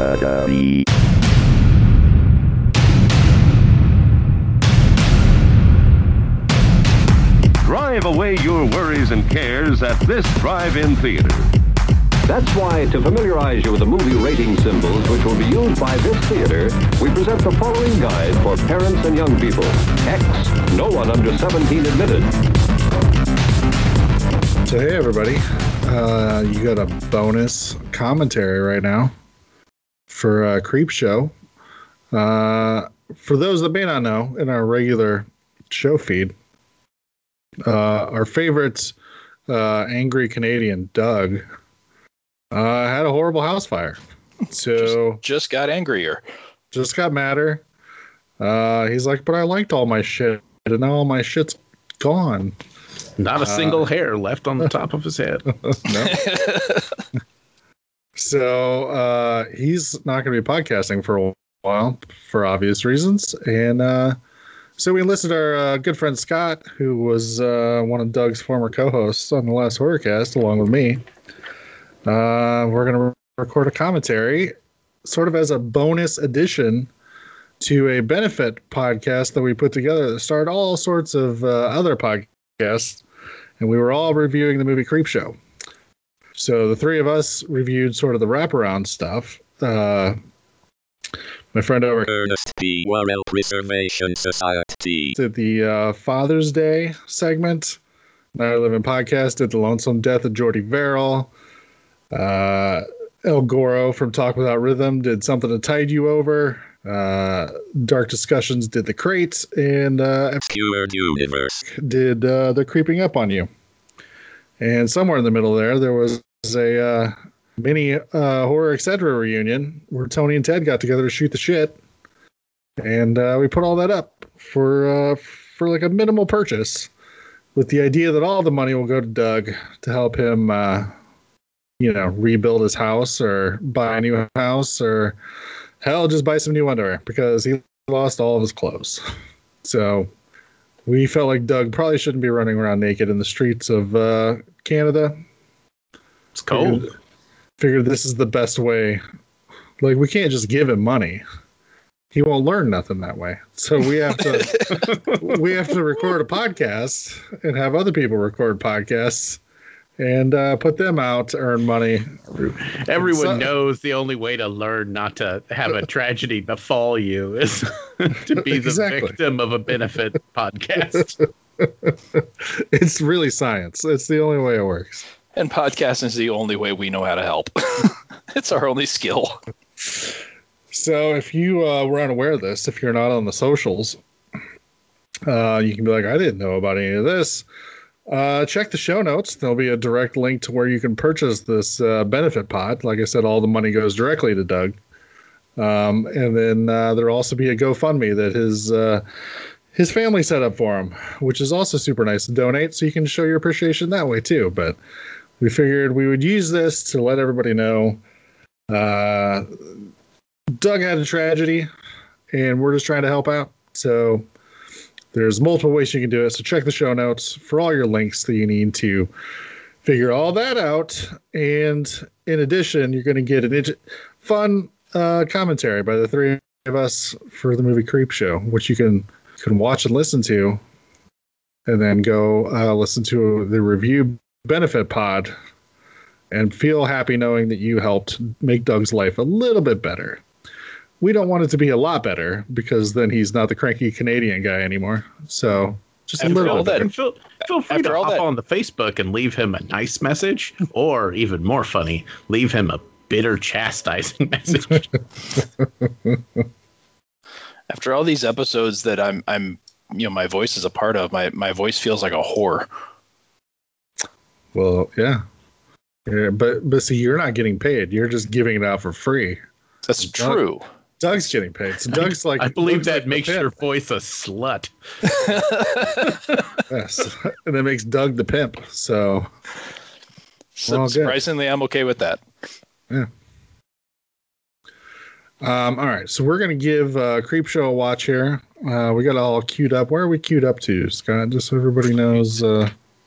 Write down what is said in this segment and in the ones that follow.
Academy. Drive away your worries and cares at this drive-in theater. That's why, to familiarize you with the movie rating symbols which will be used by this theater, we present the following guide for parents and young people. X, no one under 17 admitted. So hey everybody, you got a bonus commentary right now for Creepshow. For those that may not know, in our regular show feed, our favorite angry Canadian, Doug, had a horrible house fire. So just got angrier. Just got madder. He's like, but I liked all my shit, and now all my shit's gone. Not a single hair left on the top of his head. So he's not going to be podcasting for a while for obvious reasons. And so we enlisted our good friend Scott, who was one of Doug's former co-hosts on the last HorrorCast, along with me. We're going to record a commentary sort of as a bonus edition to a benefit podcast that we put together that started all sorts of other podcasts. Guests, and we were all reviewing the movie Creepshow. So the three of us reviewed sort of the wraparound stuff. My friend over Ernest P. Worrell Reservation Society did the Father's Day segment. Now I Live in Podcast did the Lonesome Death of Jordy Verrill. El Goro from Talk Without Rhythm did Something to Tide You Over. Dark Discussions did The Crate, and Humor Universe did They're Creeping Up on You. And somewhere in the middle there was a mini Horror Etc reunion where Tony and Ted got together to shoot the shit, and we put all that up for like a minimal purchase, with the idea that all the money will go to Doug to help him rebuild his house or buy a new house, or hell, just buy some new underwear, because he lost all of his clothes. So we felt like Doug probably shouldn't be running around naked in the streets of Canada. It's cold. Figured this is the best way. Like, we can't just give him money. He won't learn nothing that way. So we have to record a podcast and have other people record podcasts and put them out to earn money. Everyone knows the only way to learn not to have a tragedy befall you is to be the victim of a benefit podcast. It's really science. It's the only way it works. And podcasting is the only way we know how to help. It's our only skill. So if you were unaware of this, if you're not on the socials, you can be like, I didn't know about any of this. Check the show notes. There'll be a direct link to where you can purchase this benefit pod. Like I said, all the money goes directly to Doug. And then there'll also be a GoFundMe that his family set up for him, which is also super nice to donate, so you can show your appreciation that way too. But we figured we would use this to let everybody know Doug had a tragedy, and we're just trying to help out. So there's multiple ways you can do it, so check the show notes for all your links that you need to figure all that out. And in addition, you're going to get a fun commentary by the three of us for the movie Creepshow, which you can watch and listen to, and then go listen to the review benefit pod and feel happy knowing that you helped make Doug's life a little bit better. We don't want it to be a lot better, because then he's not the cranky Canadian guy anymore. So just after a little bit. Feel free to hop on the Facebook and leave him a nice message, or even more funny, leave him a bitter, chastising message. After all these episodes that I'm my voice is a part of, my voice feels like a whore. Well, yeah, but see, you're not getting paid. You're just giving it out for free. That's true. Doug's getting paid. So Doug's like, I believe that makes your voice a slut. Yes, and that makes Doug the pimp. So, surprisingly, I'm okay with that. Yeah. All right, so we're gonna give Creepshow a watch here. We got it all queued up. Where are we queued up to, Scott? Just so everybody knows.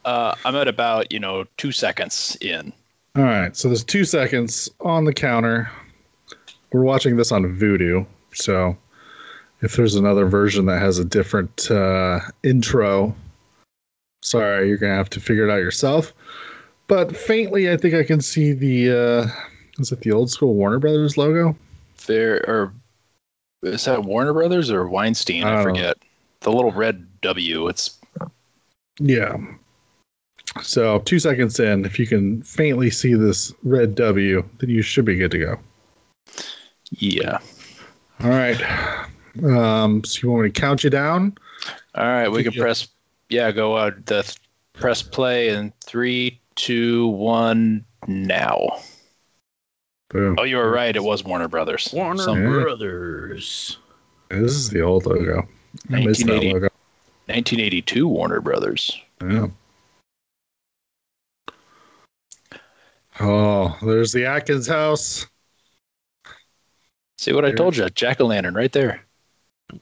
I'm at about 2 seconds in. All right, so there's 2 seconds on the counter. We're watching this on Vudu, so if there's another version that has a different intro, sorry, you're going to have to figure it out yourself. But faintly, I think I can see the, is it the old school Warner Brothers logo? Is that Warner Brothers or Weinstein? I forget. The little red W. It's. Yeah. So 2 seconds in, if you can faintly see this red W, then you should be good to go. Yeah. All right. So you want me to count you down? All right. We can press. Yeah, go out. Press play in 3, 2, 1. Now. Boom. Oh, you were right. It was Warner Brothers. Warner Brothers. This is the old logo. I missed that logo. 1982 Warner Brothers. Yeah. Oh, there's the Atkins house. See what I told you? Jack-o'-lantern right there.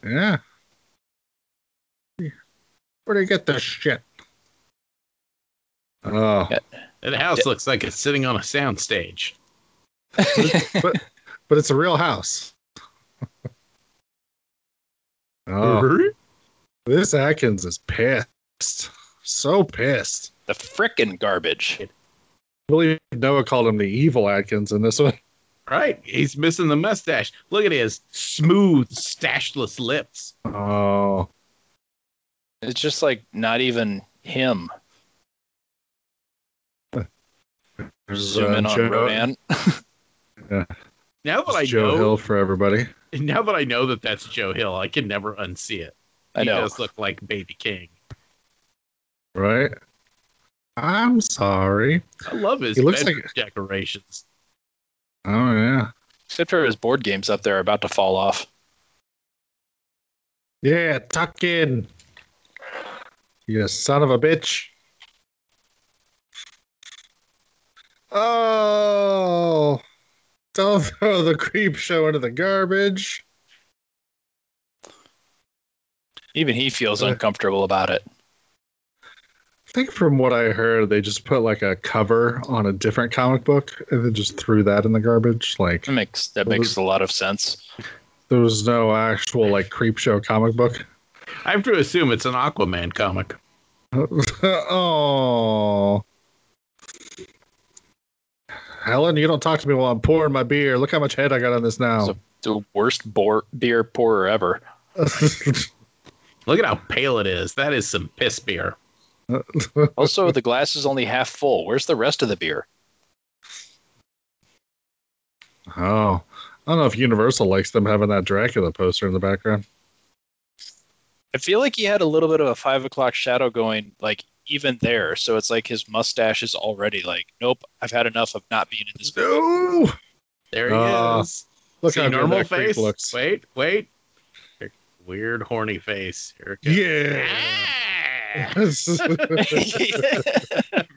Yeah. Where do you get this shit? Oh. The house looks like it's sitting on a soundstage. but it's a real house. Oh. This Atkins is pissed. So pissed. The frickin' garbage. I believe Noah called him the evil Atkins in this one. Right, he's missing the mustache. Look at his smooth, stashless lips. Oh, it's just like not even him. Zoom in on Rodan. Yeah. Now that I know Joe Hill for everybody. Now that I know that that's Joe Hill, I can never unsee it. I know. He does look like Baby King. Right. I'm sorry. I love his bedroom decorations. Oh, yeah. Except for his board games up there are about to fall off. Yeah, tuck in. You son of a bitch. Oh. Don't throw the Creepshow into the garbage. Even he feels uncomfortable about it. I think from what I heard, they just put like a cover on a different comic book and then just threw that in the garbage. Like that makes a lot of sense. There was no actual like Creepshow comic book. I have to assume it's an Aquaman comic. Oh, Helen, you don't talk to me while I'm pouring my beer. Look how much head I got on this now. It's the worst beer pourer ever. Look at how pale it is. That is some piss beer. Also, the glass is only half full. Where's the rest of the beer? Oh, I don't know if Universal likes them having that Dracula poster in the background. I feel like he had a little bit of a 5 o'clock shadow going, like even there. So it's like his mustache is already like, nope, I've had enough of not being in this. No, movie. There he is. Look how normal face looks. Wait, weird horny face. Here it goes. Yeah.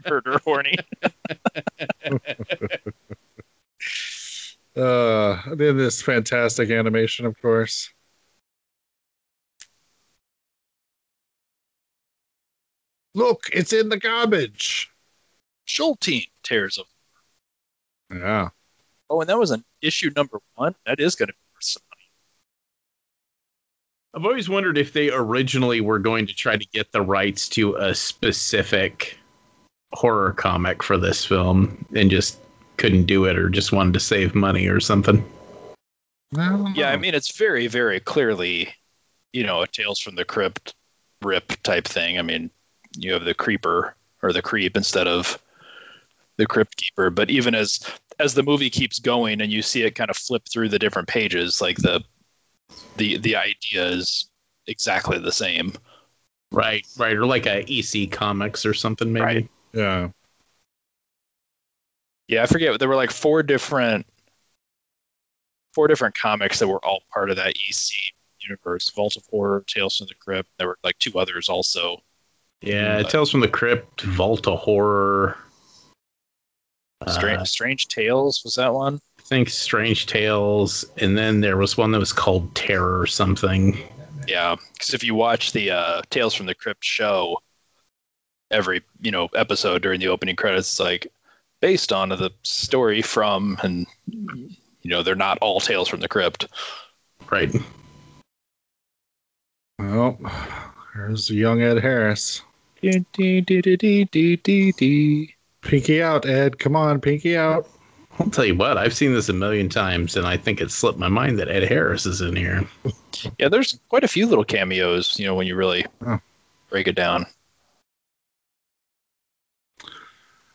Murder horny. Then this fantastic animation, of course. Look, it's in the garbage. Schulteen tears them. Yeah. Oh, and that was an issue number 1. That is going to be worth some money. I've always wondered if they originally were going to try to get the rights to a specific horror comic for this film and just couldn't do it or just wanted to save money or something. Yeah, I mean, it's very, very clearly, a Tales from the Crypt rip type thing. I mean, you have the creeper or the creep instead of the crypt keeper. But even as the movie keeps going and you see it kind of flip through the different pages, like the idea is exactly the same. Right. Or like a EC Comics or something, maybe. Right. Yeah. Yeah, I forget. There were like four different comics that were all part of that EC universe. Vault of Horror, Tales from the Crypt. There were like 2 others also. Yeah, Tales from the Crypt, Vault of Horror. Strange Tales, was that one? I think Strange Tales, and then there was one that was called Terror or something. Yeah, because if you watch the Tales from the Crypt show, every episode during the opening credits, it's like based on the story from, and you know, they're not all Tales from the Crypt. Right. Well, there's young Ed Harris. Pinky out, Ed. Come on, pinky out. I'll tell you what, I've seen this a million times, and I think it slipped my mind that Ed Harris is in here. Yeah, there's quite a few little cameos, you know, when you really break it down.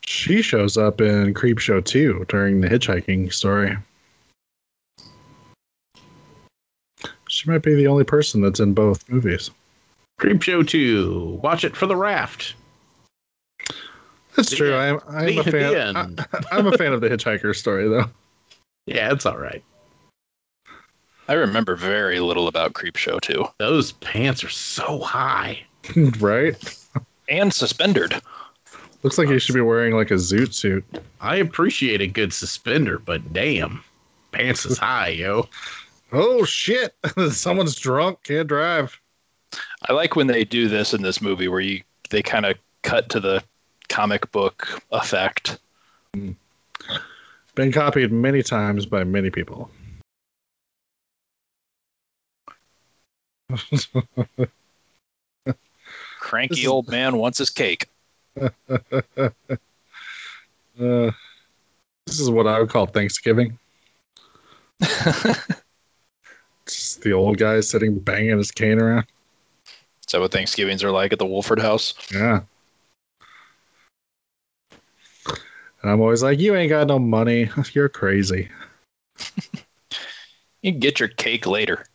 She shows up in Creepshow 2 during the hitchhiking story. She might be the only person that's in both movies. Creepshow 2. Watch it for the raft. That's true. I'm a fan. I'm a fan of the hitchhiker story, though. Yeah, it's all right. I remember very little about Creepshow 2. Those pants are so high, right? And suspendered. Looks like he should be wearing like a zoot suit. I appreciate a good suspender, but damn, pants is high, yo. Oh shit! Someone's drunk, can't drive. I like when they do this in this movie, where they kind of cut to the comic book effect. Been copied many times by many people. Cranky old man wants his cake. This is what I would call Thanksgiving. Just the old guy sitting banging his cane around. Is that what Thanksgivings are like at the Wolford house? Yeah. And I'm always like, you ain't got no money. You're crazy. You can get your cake later.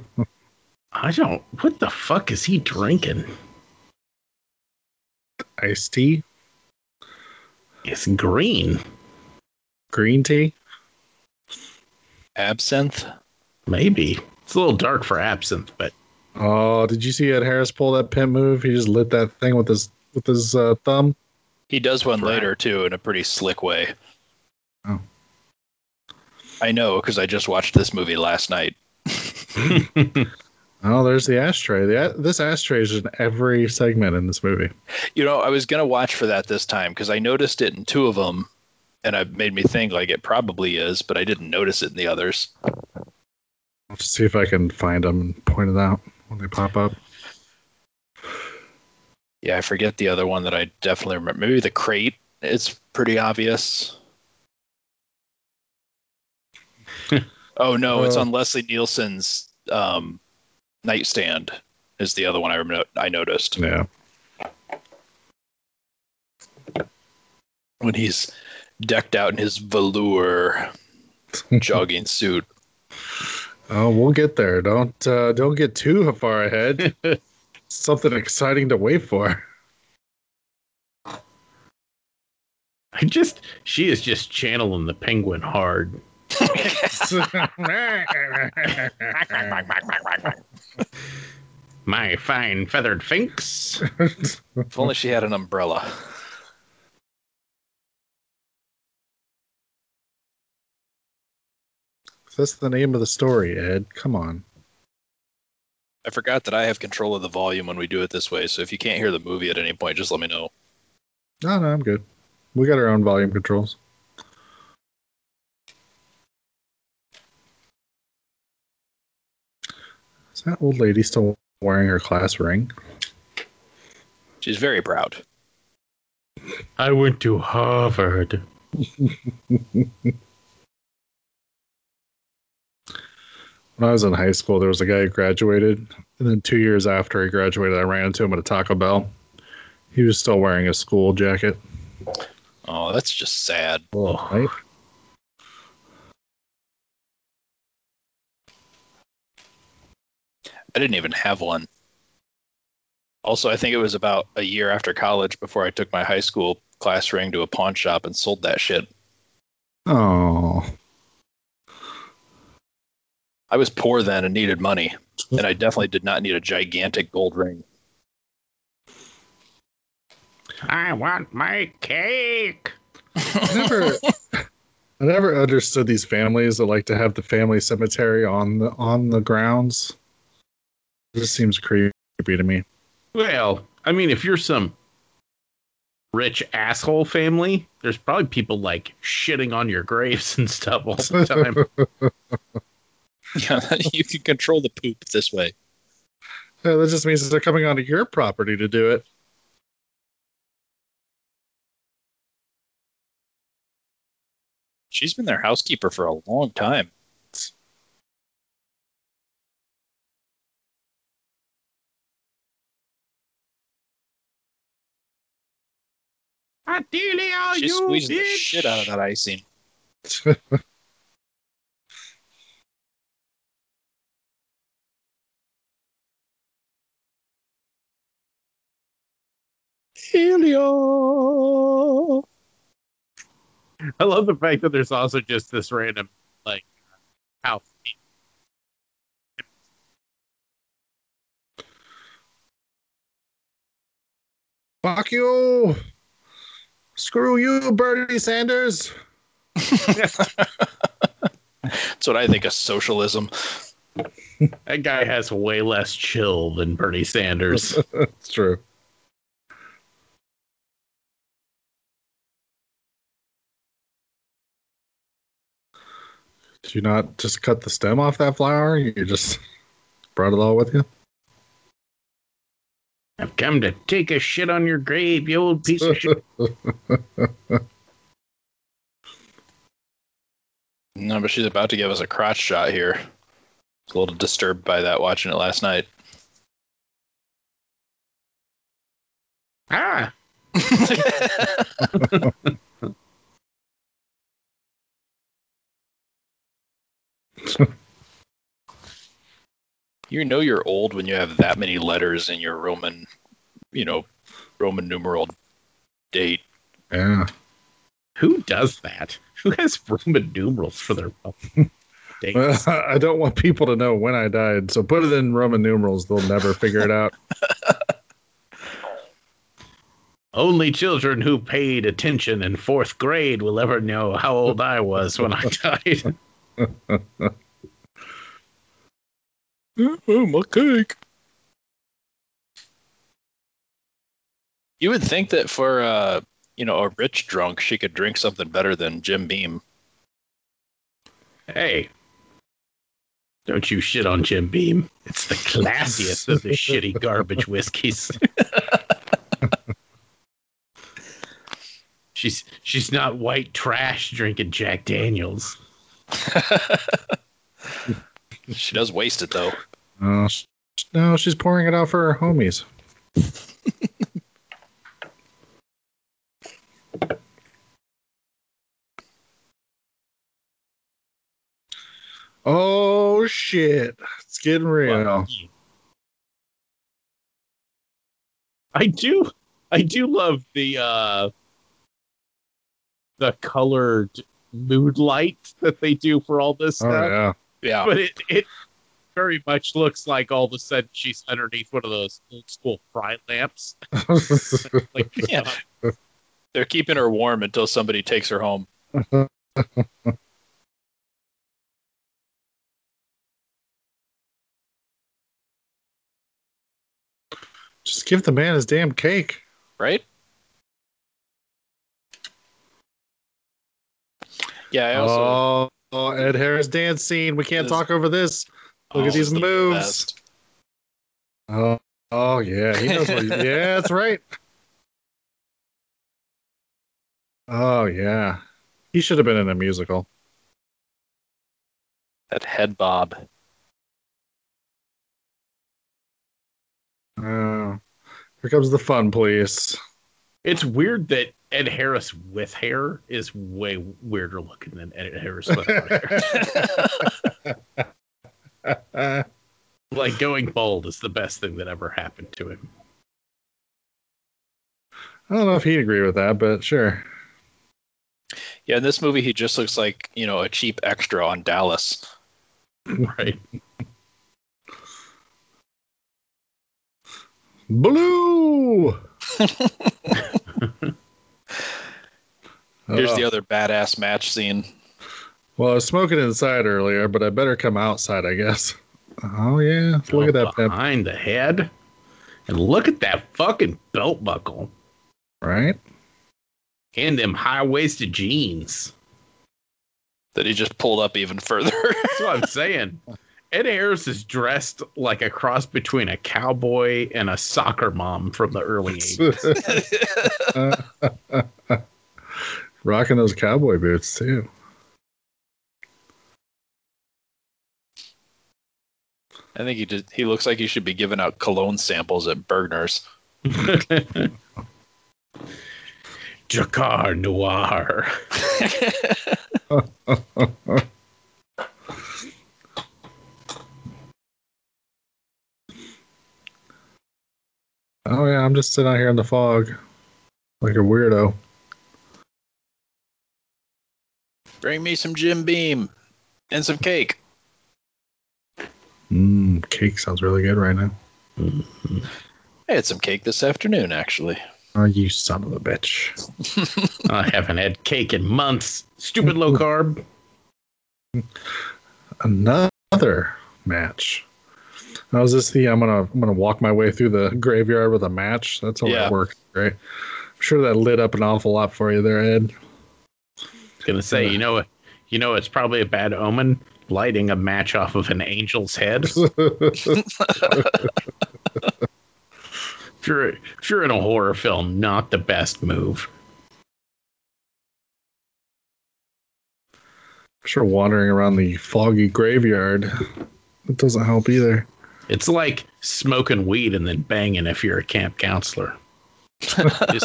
What the fuck is he drinking? Iced tea? It's green. Green tea? Absinthe? Maybe. It's a little dark for absinthe, but... Oh, did you see Ed Harris pull that pimp move? He just lit that thing with his thumb? He does one later, too, in a pretty slick way. Oh. I know, because I just watched this movie last night. Oh, there's the ashtray. This ashtray is in every segment in this movie. You know, I was going to watch for that this time, because I noticed it in two of them, and it made me think like it probably is, but I didn't notice it in the others. I'll just see if I can find them and point it out when they pop up. Yeah, I forget the other one that I definitely remember. Maybe the crate. It's pretty obvious. Oh, no, it's on Leslie Nielsen's nightstand is the other one I noticed. Yeah. When he's decked out in his velour jogging suit. Oh, we'll get there. Don't get too far ahead. Something exciting to wait for. She is just channeling the penguin hard. My fine feathered finks. If only she had an umbrella. That's the name of the story, Ed. Come on. I forgot that I have control of the volume when we do it this way, so if you can't hear the movie at any point, just let me know. No, I'm good. We got our own volume controls. Is that old lady still wearing her class ring? She's very proud. I went to Harvard. When I was in high school, there was a guy who graduated, and then 2 years after he graduated, I ran into him at a Taco Bell. He was still wearing a school jacket. Oh, that's just sad. Oh, right? I didn't even have one. Also, I think it was about a year after college before I took my high school class ring to a pawn shop and sold that shit. Oh. I was poor then and needed money, and I definitely did not need a gigantic gold ring. I want my cake! I never understood these families that like to have the family cemetery on the grounds. This seems creepy to me. Well, I mean, if you're some rich asshole family, there's probably people like shitting on your graves and stuff all the time. Yeah, you can control the poop this way. Yeah, that just means they're coming onto your property to do it. She's been their housekeeper for a long time. She squeezed the shit out of that icing. Helio. I love the fact that there's also just this random, like, house. Fuck you! Screw you, Bernie Sanders! That's what I think of socialism. That guy has way less chill than Bernie Sanders. That's true. Did you not just cut the stem off that flower? You just brought it all with you? I've come to take a shit on your grave, you old piece of shit. No, but she's about to give us a crotch shot here. I was a little disturbed by that watching it last night. Ah! You know you're old when you have that many letters in your Roman, you know, Roman numeral date. Yeah. Who does that? Who has Roman numerals for their dates? Well, I don't want people to know when I died, so put it in Roman numerals. They'll never figure it out. Only children who paid attention in fourth grade will ever know how old I was when I died. Oh, my cake. You would think that for you know, a rich drunk, she could drink something better than Jim Beam. Hey, don't you shit on Jim Beam. It's the classiest of the shitty garbage whiskeys. She's not white trash drinking Jack Daniels. She does waste it, though. No, she's pouring it out for her homies. Oh, shit. It's getting real. Wow. I do love the colored mood light that they do for all this stuff. Oh, yeah. Yeah. But it very much looks like all of a sudden she's underneath one of those old school fry lamps. Like, yeah. They're keeping her warm until somebody takes her home. Just give the man his damn cake. Right? Yeah, I also... Oh, Ed Harris dance scene. We can't talk over this. Look at these moves. Oh, yeah. He knows what yeah, that's right. Oh, yeah. He should have been in a musical. That head bob. Oh. Here comes the fun, please. It's weird that Ed Harris with hair is way weirder looking than Ed Harris without hair. Like, going bald is the best thing that ever happened to him. I don't know if he'd agree with that, but sure. Yeah, in this movie, he just looks like, you know, a cheap extra on Dallas. Right. Blue! Here's the other badass match scene. Well, I was smoking inside earlier, but I better come outside, I guess. Oh, yeah. Look at that. Behind the head. And look at that fucking belt buckle. Right? And them high-waisted jeans. That he just pulled up even further. That's what I'm saying. Ed Harris is dressed like a cross between a cowboy and a soccer mom from the early 80s. Rocking those cowboy boots, too. I think he looks like he should be giving out cologne samples at Bergner's. Jacquard Noir. Oh, yeah, I'm just sitting out here in the fog like a weirdo. Bring me some Jim Beam and some cake. Cake sounds really good right now. Mm-hmm. I had some cake this afternoon, actually. Oh, you son of a bitch. I haven't had cake in months. Stupid low carb. Another match. Now, is this the I'm gonna walk my way through the graveyard with a match? That's how that works, right? I'm sure that lit up an awful lot for you there, Ed. I was gonna say, you know it's probably a bad omen lighting a match off of an angel's head. If you're in a horror film, not the best move. I'm sure wandering around the foggy graveyard, it doesn't help either. It's like smoking weed and then banging if you're a camp counselor. you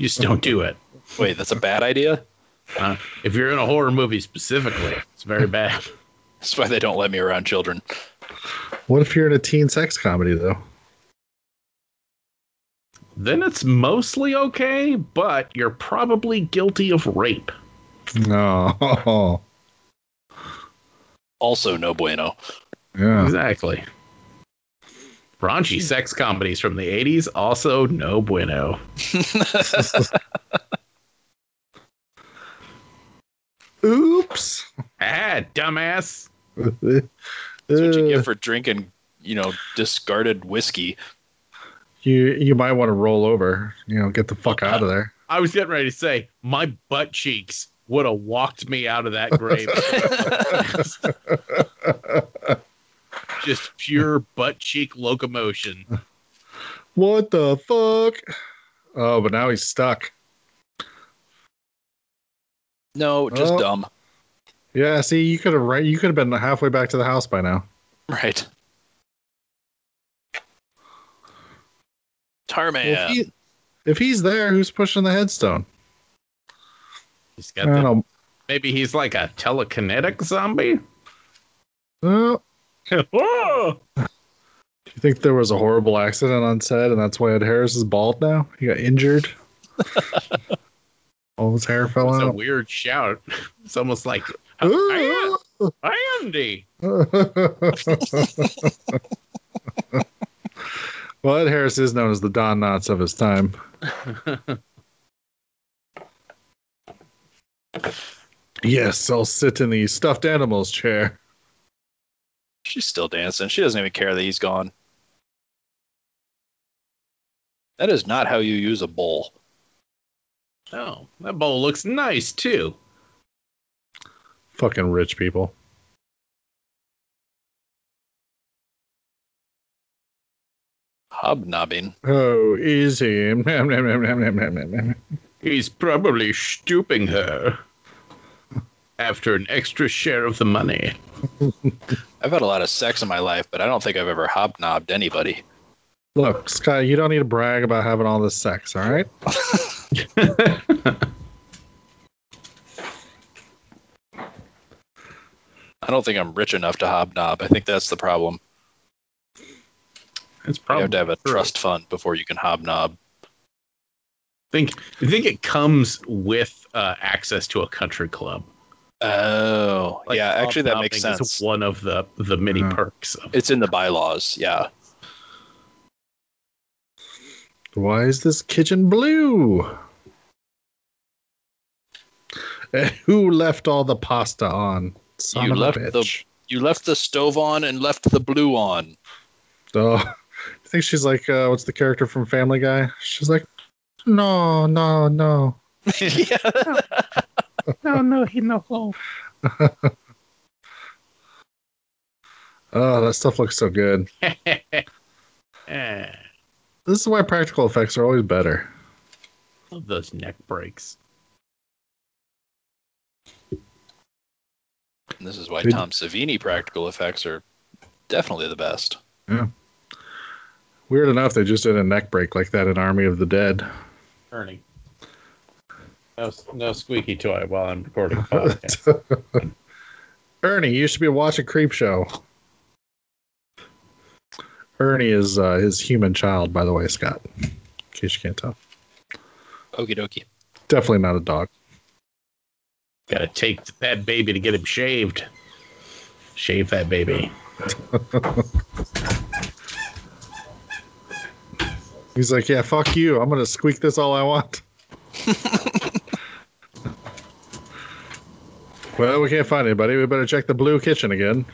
just don't do it. Wait, that's a bad idea? If you're in a horror movie specifically, it's very bad. That's why they don't let me around children. What if you're in a teen sex comedy, though? Then it's mostly okay, but you're probably guilty of rape. No. Also no bueno. Yeah. Exactly. Raunchy sex comedies from the 80s, also no bueno. Oops. Dumbass. That's what you get for drinking, discarded whiskey. You might want to roll over, get the fuck out of there. I was getting ready to say, my butt cheeks would have walked me out of that grave. Just pure butt cheek locomotion. What the fuck? Oh, but now he's stuck. No, just dumb. Yeah, see, you could have been halfway back to the house by now. Right. Tarman. Well, if he's there, who's pushing the headstone? He's got maybe he's like a telekinetic zombie? Well, whoa! Do you think there was a horrible accident on set and that's why Ed Harris is bald now? He got injured? All his hair fell out? That's a weird shout. It's almost like... Hi, Andy. Well, Ed Harris is known as the Don Knotts of his time. Yes, I'll sit in the stuffed animals chair. She's still dancing. She doesn't even care that he's gone. That is not how you use a bowl. Oh, that bowl looks nice, too. Fucking rich people. Hobnobbing. Oh, easy. He's probably stooping her after an extra share of the money. I've had a lot of sex in my life, but I don't think I've ever hobnobbed anybody. Look, Sky, you don't need to brag about having all this sex, all right? I don't think I'm rich enough to hobnob. I think that's the problem. It's probably you have to have a trust fund before you can hobnob. I think it comes with access to a country club. Oh, yeah. Actually, that makes sense. It's one of the many perks. It's in the bylaws. Yeah. Why is this kitchen blue? And who left all the pasta on? You left the stove on and left the blue on. So, I think she's like, what's the character from Family Guy? She's like, no. Yeah. No, he no hole. Oh, that stuff looks so good. This is why practical effects are always better. Love those neck breaks. And this is why Tom Savini practical effects are definitely the best. Yeah. Weird enough, they just did a neck break like that in Army of the Dead. Ernie. No squeaky toy while I'm recording. Ernie, you should be watching Creepshow. Ernie is his human child, by the way, Scott. In case you can't tell. Okie dokie. Definitely not a dog. Gotta take that baby to get him shaved. Shave that baby. He's like, yeah, fuck you. I'm gonna squeak this all I want. Well, we can't find anybody. We better check the blue kitchen again.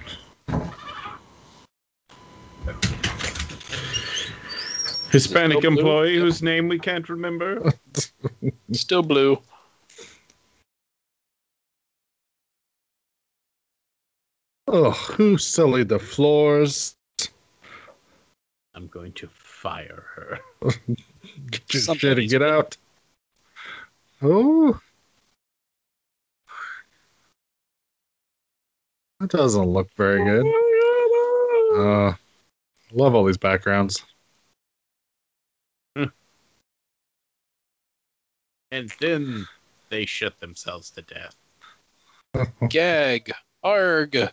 Hispanic employee whose name we can't remember. Still blue. Oh, who sullied the floors? I'm going to fire her. Just shit and get out. Oh. That doesn't look very good. Love all these backgrounds. And then they shit themselves to death. Gag. Arg.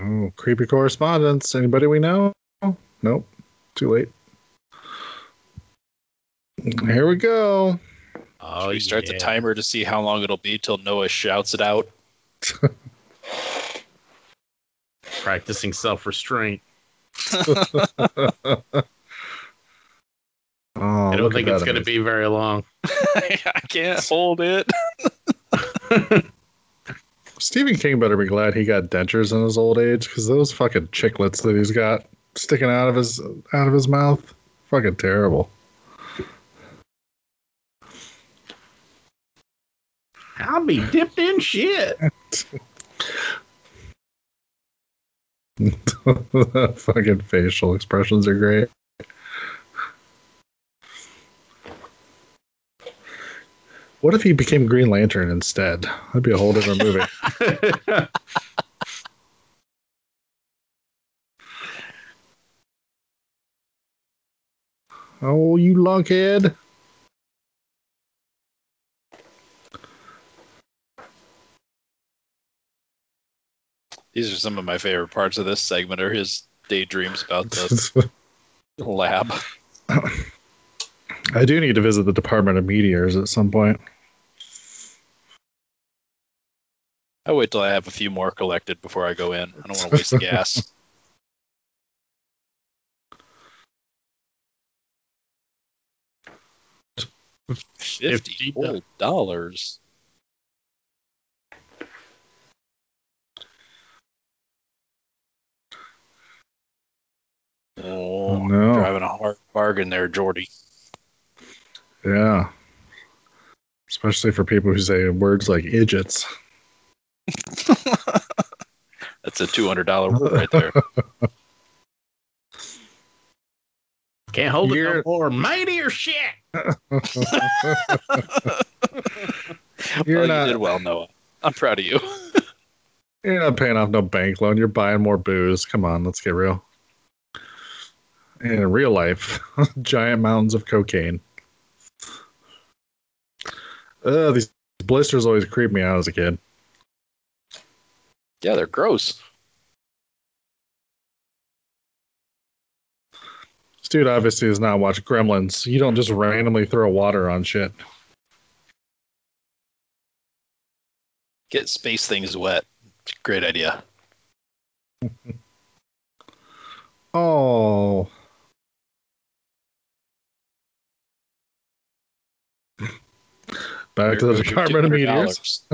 Oh, creepy correspondence. Anybody we know? Nope. Too late. Here we go. Oh, should we start the timer to see how long it'll be till Noah shouts it out? Practicing self-restraint. I don't think it's going to be very long. I can't hold it. Stephen King better be glad he got dentures in his old age, because those fucking chiclets that he's got sticking out of his mouth, fucking terrible. I'll be dipped in shit. Fucking facial expressions are great. What if he became Green Lantern instead? That'd be a whole different movie. Oh, you lunkhead. These are some of my favorite parts of this segment are his daydreams about the lab. I do need to visit the Department of Meteors at some point. I'll wait till I have a few more collected before I go in. I don't want to waste the gas. $50. Oh, no. Driving a hard bargain there, Jordy. Yeah. Especially for people who say words like idiots. That's a $200 word right there. Can't hold it no more. Mightier shit! You did well, Noah. I'm proud of you. You're not paying off no bank loan. You're buying more booze. Come on, let's get real. In real life, giant mountains of cocaine. These blisters always creep me out as a kid. Yeah, they're gross. This dude obviously has not watched Gremlins. You don't just randomly throw water on shit. Get space things wet. Great idea. Oh. Back to the Department of Meteors.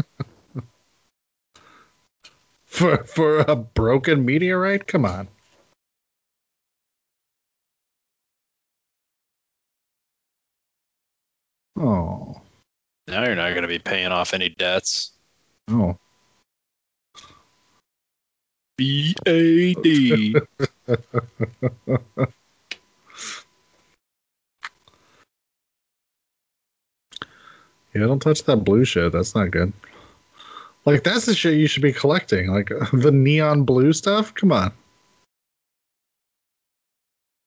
for a broken meteorite? Come on. Oh. Now you're not going to be paying off any debts. Oh. B-A-D. Yeah, don't touch that blue shit. That's not good. Like, that's the shit you should be collecting. Like, the neon blue stuff? Come on.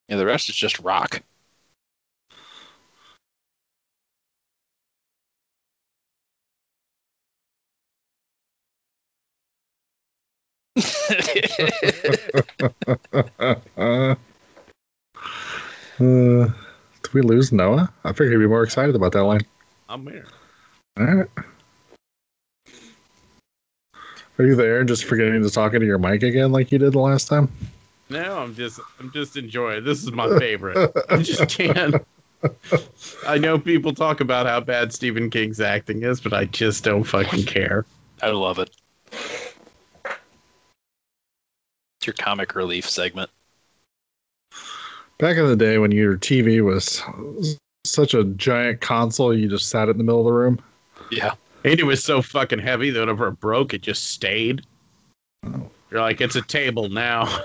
Yeah, the rest is just rock. Did we lose Noah? I figured he'd be more excited about that line. I'm here. All right. Are you there? Just forgetting to talk into your mic again, like you did the last time? No, I'm just enjoying. This is my favorite. I just can't. I know people talk about how bad Stephen King's acting is, but I just don't fucking care. I love it. It's your comic relief segment. Back in the day when your TV was such a giant console, you just sat in the middle of the room. Yeah. And it was so fucking heavy that whenever it broke, it just stayed. Oh. You're like, it's a table now.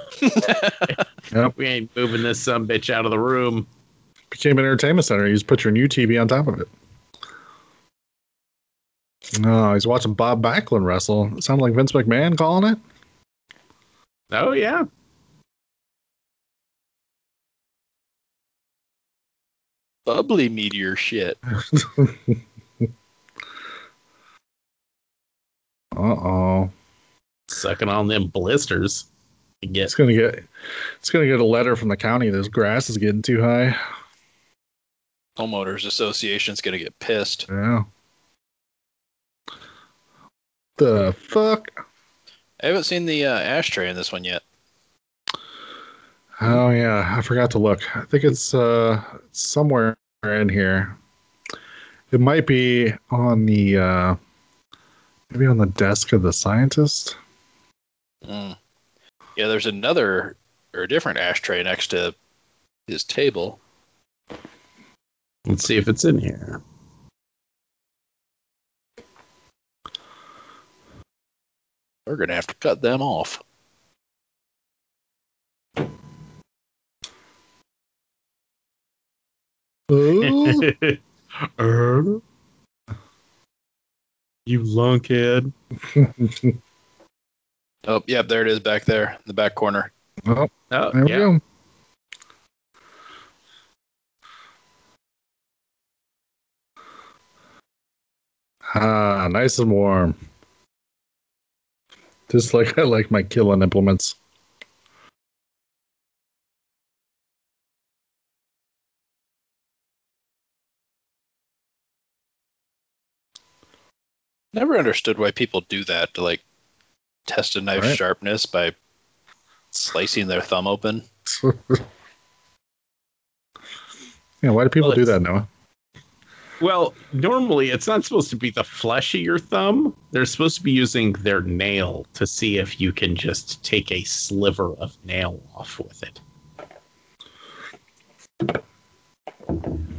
Yep. We ain't moving this sumbitch out of the room. Became an entertainment center. You just put your new TV on top of it. Oh, he's watching Bob Backlund wrestle. It sounded like Vince McMahon calling it. Oh, yeah. Bubbly meteor shit. Uh-oh. Sucking on them blisters. It's gonna get a letter from the county. This grass is getting too high. Homeowners Association's gonna get pissed. Yeah. The fuck? I haven't seen the ashtray in this one yet. Oh yeah, I forgot to look. I think it's somewhere in here. It might be on the maybe on the desk of the scientist. Mm. Yeah, there's another or a different ashtray next to his table. Let's see if it's in here. We're gonna have to cut them off. You lunkhead. Oh, yep, yeah, there it is back there in the back corner. Oh there yeah. We go. Ah, nice and warm. Just like I like my killing implements. Never understood why people do that, to like test a knife's sharpness by slicing their thumb open. Yeah, why do people do that, Noah? Well, normally it's not supposed to be the flesh of your thumb. They're supposed to be using their nail to see if you can just take a sliver of nail off with it.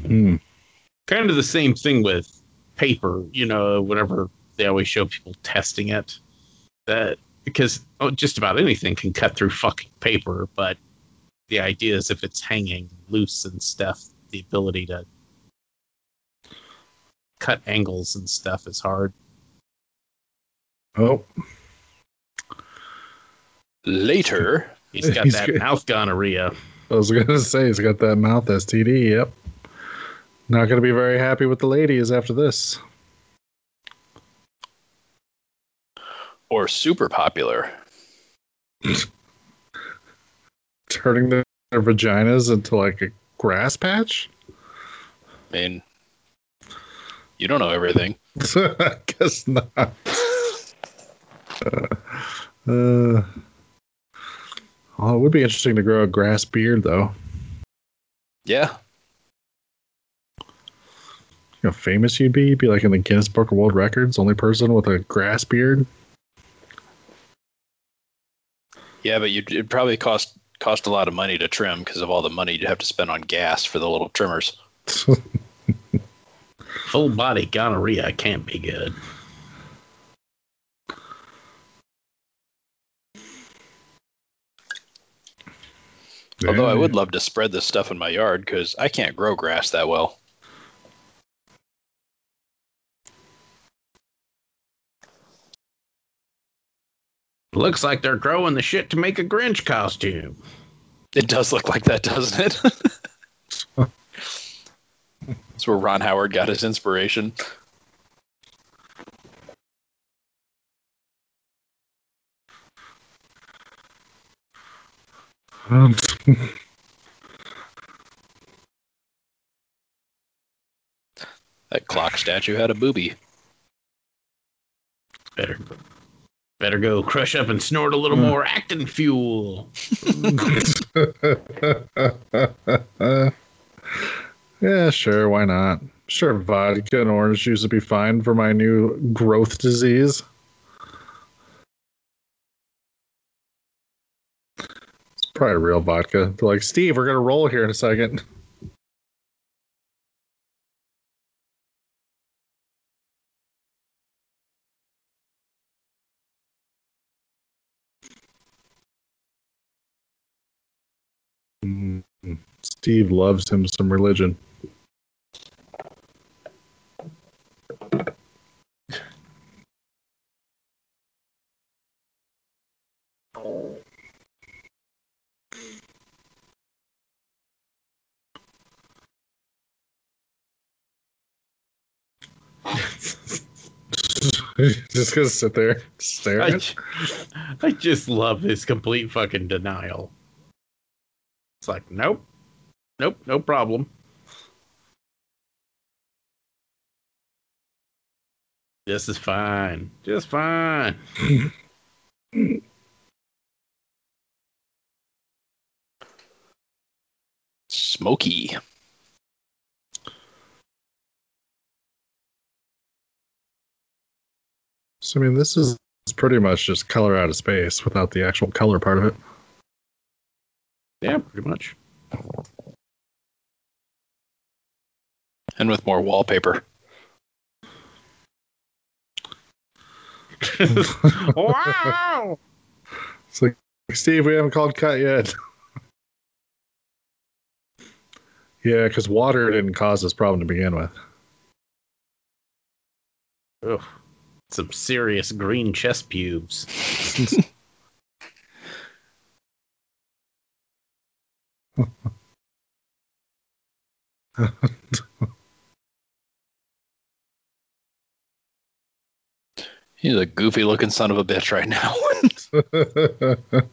Hmm. Kind of the same thing with paper, you know, whatever. They always show people testing it, that because just about anything can cut through fucking paper. But the idea is if it's hanging loose and stuff, the ability to cut angles and stuff is hard. Oh. Later, he's got mouth gonorrhea. I was going to say he's got that mouth STD. Yep. Not going to be very happy with the ladies after this. Or super popular. Turning their vaginas into like a grass patch? I mean, you don't know everything. I guess not. It would be interesting to grow a grass beard, though. Yeah. How famous you'd be? You'd be like in the Guinness Book of World Records, only person with a grass beard. Yeah, but it'd probably cost a lot of money to trim because of all the money you'd have to spend on gas for the little trimmers. full body gonorrhea can't be good. Although I would love to spread this stuff in my yard because I can't grow grass that well. Looks like they're growing the shit to make a Grinch costume. It does look like that, doesn't it? That's where Ron Howard got his inspiration. That clock statue had a boobie. Better go crush up and snort a little more actin fuel. Yeah, sure, why not? Sure, vodka and orange juice would be fine for my new growth disease. It's probably real vodka. They're like, Steve, we're going to roll here in a second. Steve loves him some religion. Just gonna sit there, stare. I just love his complete fucking denial. It's like, nope, no problem. This is fine, just fine. Smokey. So, I mean, this is pretty much just color out of space without the actual color part of it. Yeah, pretty much. And with more wallpaper. Wow! It's like, Steve, we haven't called cut yet. Yeah, because water didn't cause this problem to begin with. Ugh. Some serious green chest pubes. He's a goofy-looking son of a bitch right now. That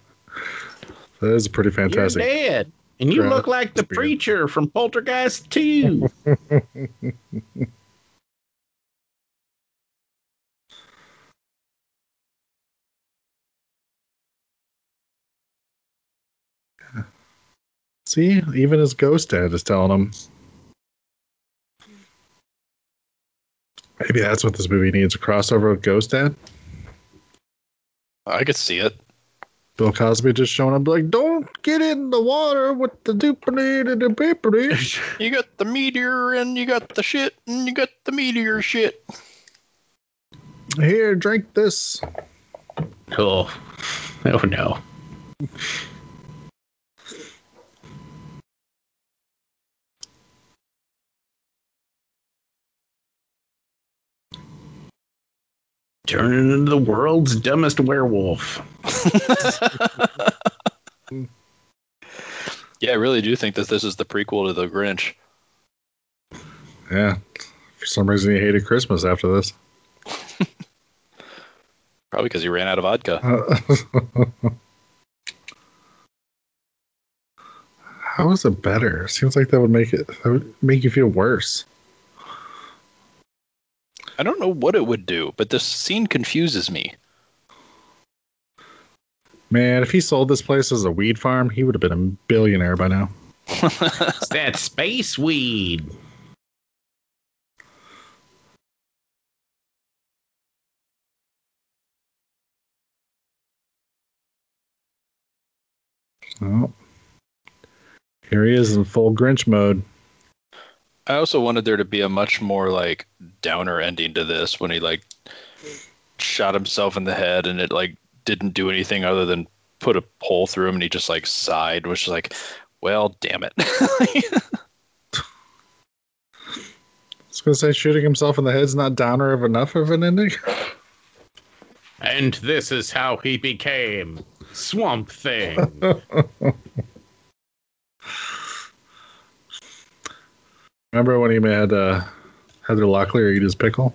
is pretty fantastic. You're dead, and you look like the preacher from Poltergeist 2. See, even his ghost dad is telling him. Maybe that's what this movie needs, a crossover with Ghost Dad. I could see it. Bill Cosby just showing up like, don't get in the water with the doopity and the beepity. You got the meteor and you got the shit and you got the meteor shit. Here, drink this. Oh no. Turning into the world's dumbest werewolf. Yeah, I really do think that this is the prequel to the Grinch. Yeah. For some reason, he hated Christmas after this. Probably because he ran out of vodka. How is it better? Seems like that would make you feel worse. I don't know what it would do, but this scene confuses me. Man, if he sold this place as a weed farm, he would have been a billionaire by now. It's that space weed. Oh. Here he is in full Grinch mode. I also wanted there to be a much more like downer ending to this when he like shot himself in the head and it like didn't do anything other than put a hole through him and he just like sighed, which is like, well, damn it. I was going to say shooting himself in the head's not downer of enough of an ending. And this is how he became Swamp Thing. Remember when he made Heather Locklear eat his pickle?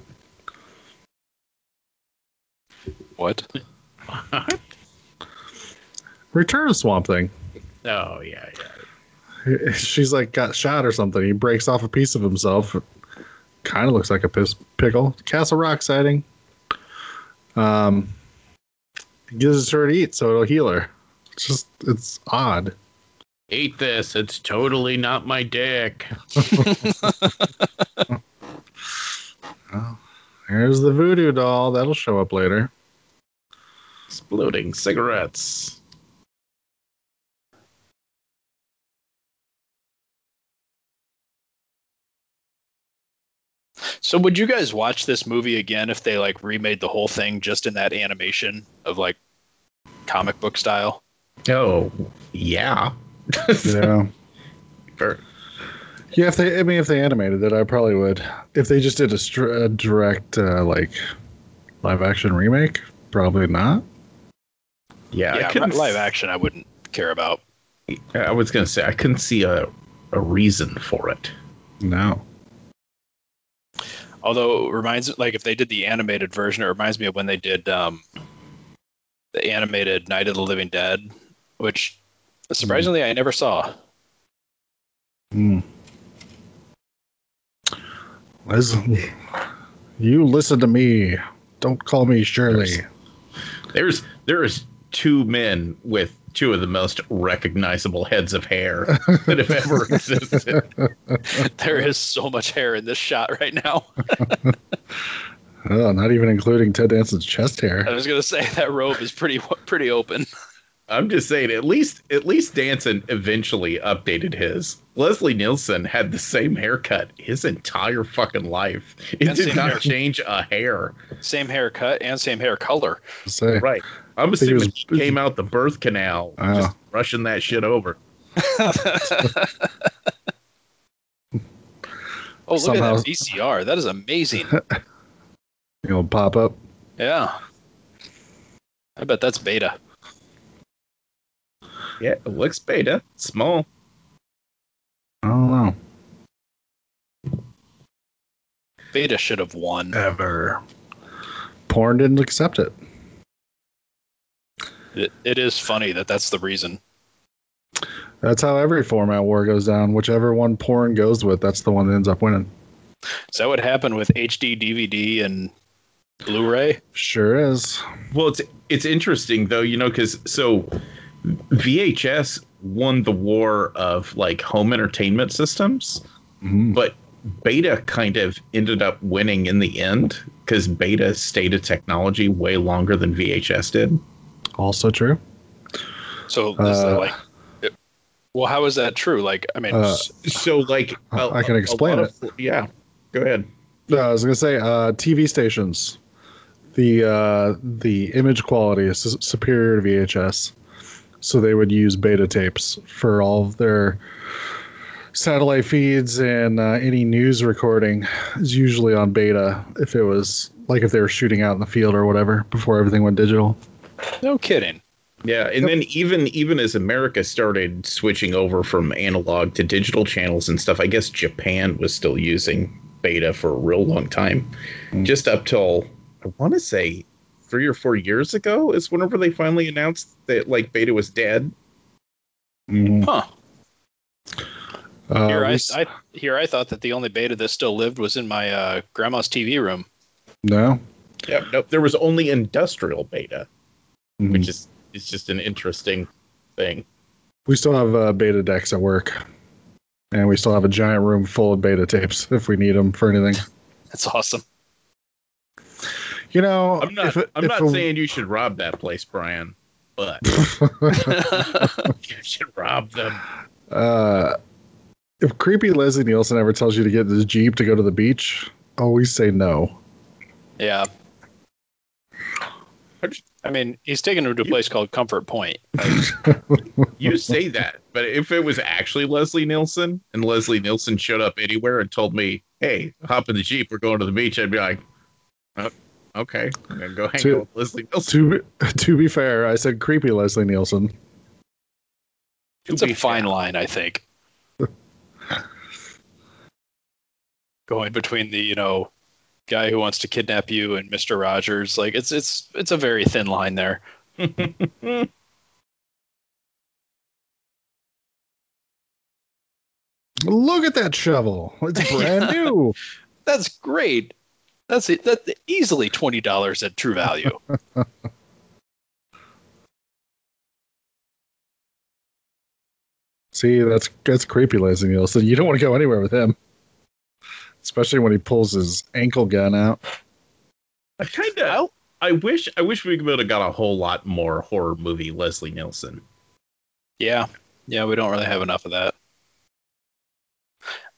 What? Return of Swamp Thing. Oh, yeah. She's like got shot or something. He breaks off a piece of himself. Kind of looks like a pickle. Castle Rock sighting. Gives it to her to eat, so it'll heal her. It's odd. Eat this. It's totally not my dick. Well, here's the voodoo doll. That'll show up later. Exploding cigarettes. So would you guys watch this movie again if they like remade the whole thing just in that animation of like comic book style? Oh, yeah. Yeah. Sure. Yeah, if they animated it, I probably would. If they just did a direct like live action remake, probably not. Yeah, live action I wouldn't care about. I was going to say I couldn't see a reason for it. No. Although it reminds, like if they did the animated version, it reminds me of when they did the animated Night of the Living Dead, which surprisingly I never saw. Mm. Leslie, you listen to me. Don't call me Shirley. There's two men with two of the most recognizable heads of hair that have ever existed. There is so much hair in this shot right now. Oh, not even including Ted Danson's chest hair. I was going to say that robe is pretty open. I'm just saying, at least Danson eventually updated his. Leslie Nielsen had the same haircut his entire fucking life. It did not change a hair. Same haircut and same hair color. Say, right. I'm assuming he came out the birth canal, just rushing that shit over. Look at that VCR. That is amazing. It'll pop up. Yeah. I bet that's Beta. Yeah, it looks Beta. Small. I don't know. Beta should have won. Ever. Porn didn't accept it. It is funny that's the reason. That's how every format war goes down. Whichever one porn goes with, that's the one that ends up winning. Is that what happened with HD, DVD, and Blu-ray? Sure is. Well, it's interesting, though, you know, because VHS won the war of like home entertainment systems, but Beta kind of ended up winning in the end because Beta stayed a technology way longer than VHS did. Also true. So how is that true? Like, I mean, I can explain it. Yeah, go ahead. No, I was going to say TV stations, the image quality is superior to VHS. So they would use Beta tapes for all of their satellite feeds and any news recording is usually on Beta. If it was like if they were shooting out in the field or whatever before everything went digital. No kidding. Yeah. And then even as America started switching over from analog to digital channels and stuff, I guess Japan was still using Beta for a real long time, just up till I want to say 3 or 4 years ago is whenever they finally announced that like Beta was dead. Huh. I thought that the only Beta that still lived was in my grandma's TV room. No. Yeah. Nope. There was only industrial Beta, which is just an interesting thing. We still have Beta decks at work, and we still have a giant room full of Beta tapes if we need them for anything. That's awesome. You know, I'm not saying you should rob that place, Brian, but you should rob them. If creepy Leslie Nielsen ever tells you to get in the Jeep to go to the beach, always say no. Yeah. I mean, he's taking her to a place called Comfort Point. Like, you say that, but if it was actually Leslie Nielsen and Leslie Nielsen showed up anywhere and told me, hey, hop in the Jeep, we're going to the beach, I'd be like, oh, okay, I'm going to go hang out with Leslie Nielsen. To be fair, I said creepy Leslie Nielsen. It's a fine line, I think. Going between the, you know, guy who wants to kidnap you and Mr. Rogers, like it's a very thin line there. Look at that shovel. It's brand new. That's great. That's easily $20 at True Value. See, that's creepy, Leslie Nielsen. You don't want to go anywhere with him. Especially when he pulls his ankle gun out. I wish we could have got a whole lot more horror movie Leslie Nielsen. Yeah, we don't really have enough of that.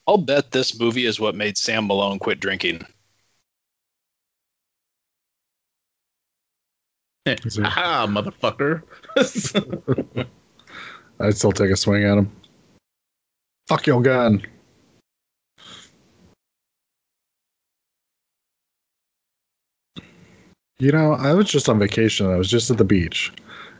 I'll bet this movie is what made Sam Malone quit drinking. Ah, motherfucker. I'd still take a swing at him. Fuck your gun. You know, I was just on vacation. I was just at the beach,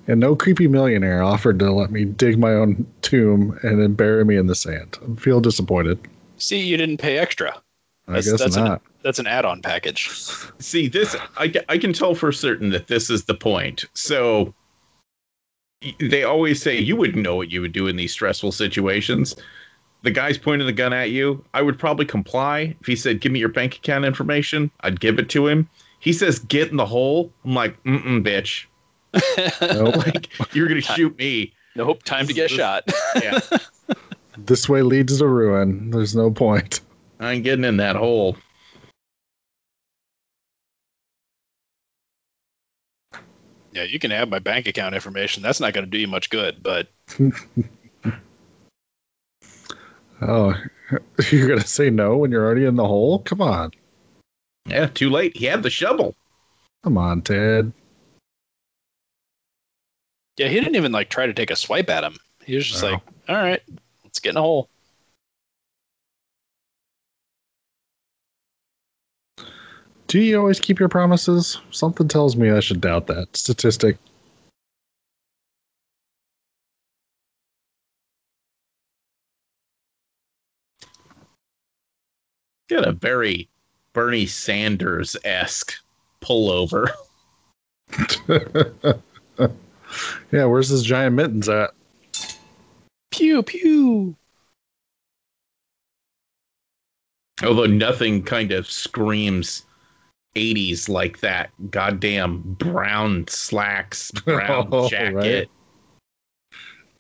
and no creepy millionaire offered to let me dig my own tomb and then bury me in the sand. I feel disappointed. See, you didn't pay extra. I guess that's not. That's an add-on package. See, this I can tell for certain that this is the point. So they always say you wouldn't know what you would do in these stressful situations. The guy's pointing the gun at you. I would probably comply. If he said, give me your bank account information, I'd give it to him. He says, get in the hole. I'm like, bitch. Nope. Like, you're going to shoot me. Nope. Time to get shot. Yeah. This way leads to ruin. There's no point. I ain't getting in that hole. Yeah, you can have my bank account information. That's not going to do you much good, but. Oh, you're going to say no when you're already in the hole? Come on. Yeah, too late. He had the shovel. Come on, Ted. Yeah, he didn't even try to take a swipe at him. He was just all right, let's get in a hole. Do you always keep your promises? Something tells me I should doubt that statistic. Get a very Bernie Sanders-esque pullover. Yeah, where's his giant mittens at? Pew, pew. Although nothing kind of screams 80s like that goddamn brown slacks, brown jacket,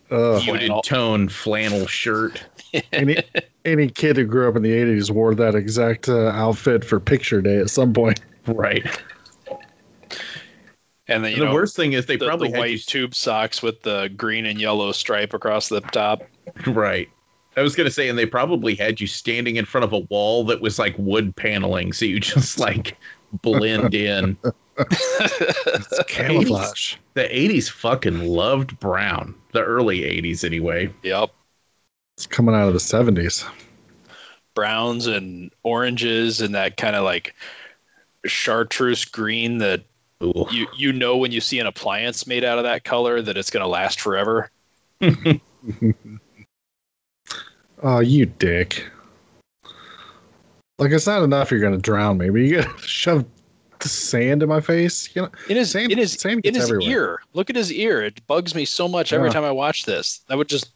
muted tone flannel shirt. Any kid who grew up in the 80s wore that exact outfit for picture day at some point. Right. And then, the worst thing is they probably had white tube socks with the green and yellow stripe across the top. Right. I was going to say, and they probably had you standing in front of a wall that was like wood paneling. So you just blend in. It's camouflage. The 80s fucking loved brown. The early 80s anyway. Yep. It's coming out of the 70s. Browns and oranges and that kind of chartreuse green that you know when you see an appliance made out of that color that it's going to last forever. Oh, you dick. It's not enough you're going to drown me, but you got to shove the sand in my face. You know, sand gets everywhere. Ear. Look at his ear. It bugs me so much every time I watch this. That would just...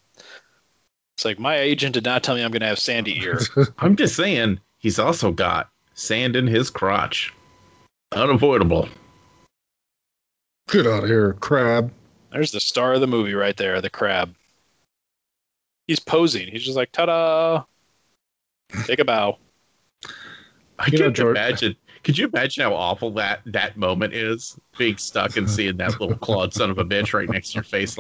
It's my agent did not tell me I'm going to have sandy ears. I'm just saying, he's also got sand in his crotch. Unavoidable. Get out of here, crab. There's the star of the movie right there, the crab. He's posing. He's just ta-da! Take a bow. I can't imagine. Could you imagine how awful that moment is? Being stuck and seeing that little clawed son of a bitch right next to your face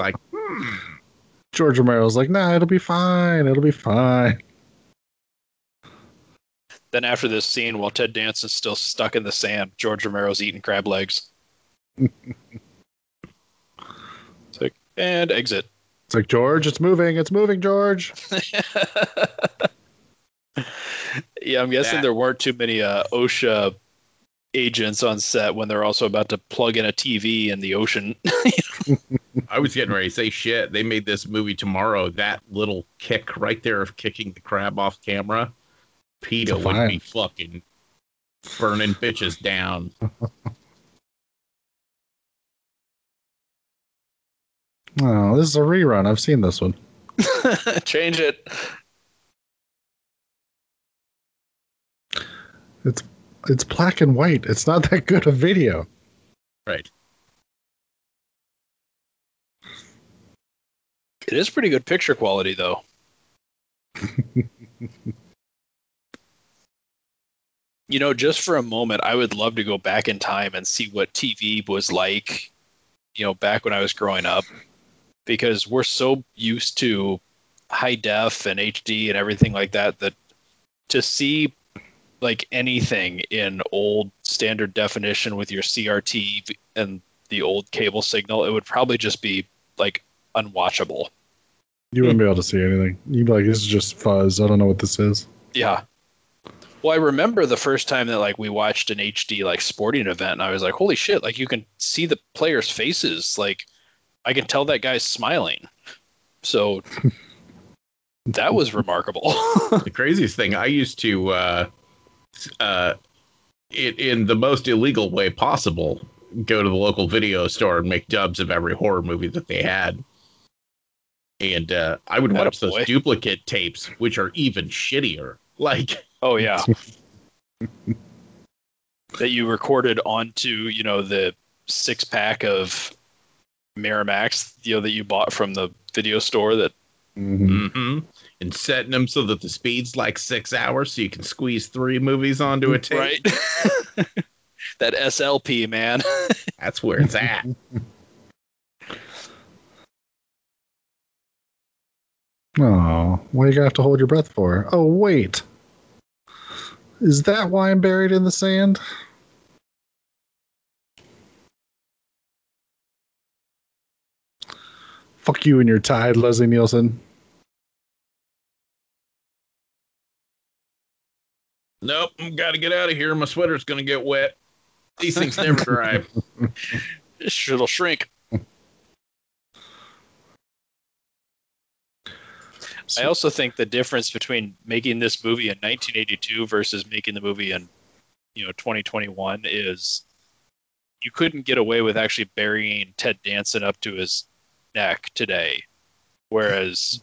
George Romero's it'll be fine. Then after this scene, while Ted Danson is still stuck in the sand, George Romero's eating crab legs. It's like, and exit. It's like, George, it's moving, George. Yeah, I'm guessing there weren't too many OSHA agents on set when they're also about to plug in a TV in the ocean. I was getting ready to say, shit, they made this movie tomorrow. That little kick right there of kicking the crab off camera, PETA would be fucking burning bitches down. Oh, this is a rerun. I've seen this one. Change it. It's black and white. It's not that good a video. Right. It is pretty good picture quality, though. You know, just for a moment, I would love to go back in time and see what TV was like, you know, back when I was growing up. Because we're so used to high def and HD and everything like that, that to see... like anything in old standard definition with your CRT and the old cable signal, it would probably just be like unwatchable. You wouldn't be able to see anything. You'd be like, this is just fuzz. I don't know what this is. Yeah. Well, I remember the first time that like we watched an HD like sporting event, and I was like, holy shit, like you can see the players' faces. Like I can tell that guy's smiling. So that was remarkable. The craziest thing, I used to, it in the most illegal way possible, go to the local video store and make dubs of every horror movie that they had. And I would watch those duplicate tapes, which are even shittier. Like, oh yeah, that you recorded onto, you know, the 6-pack of Miramax, you know, that you bought from the video store. That. Mm-hmm. Mm-hmm. And setting them so that the speed's like 6 hours, so you can squeeze 3 movies onto a tape. Right. That SLP, man. That's where it's at. Oh, what are you gonna have to hold your breath for? Oh, wait. Is that why I'm buried in the sand? Fuck you and your tide, Leslie Nielsen. Nope, gotta get out of here. My sweater's gonna get wet. These things never dry. It'll shrink. I also think the difference between making this movie in 1982 versus making the movie in, you know, 2021 is you couldn't get away with actually burying Ted Danson up to his neck today, whereas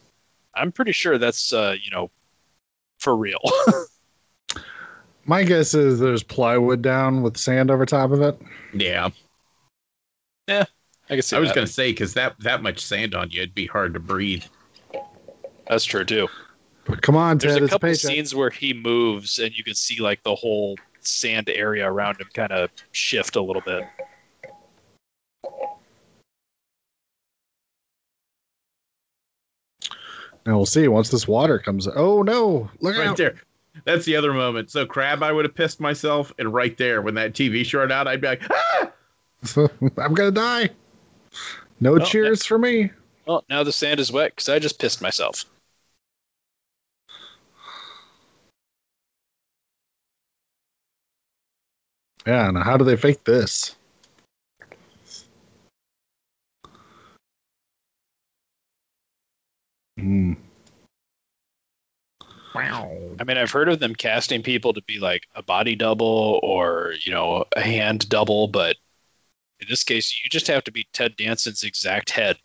I'm pretty sure that's you know, for real. My guess is there's plywood down with sand over top of it. Yeah. Yeah. I guess I was going to say, because that much sand on you, it'd be hard to breathe. That's true, too. But come on, Ted. There's a couple scenes where he moves and you can see like the whole sand area around him kind of shift a little bit. Now we'll see once this water comes. Oh, no. Look out. Right there. That's the other moment. So crab, I would have pissed myself, and right there when that TV shorted out, I'd be like, ah! I'm gonna die. No cheers for me. Well, now the sand is wet because I just pissed myself. Yeah, now how do they fake this? Hmm. Wow. I mean, I've heard of them casting people to be like a body double or, you know, a hand double, but in this case, you just have to be Ted Danson's exact head.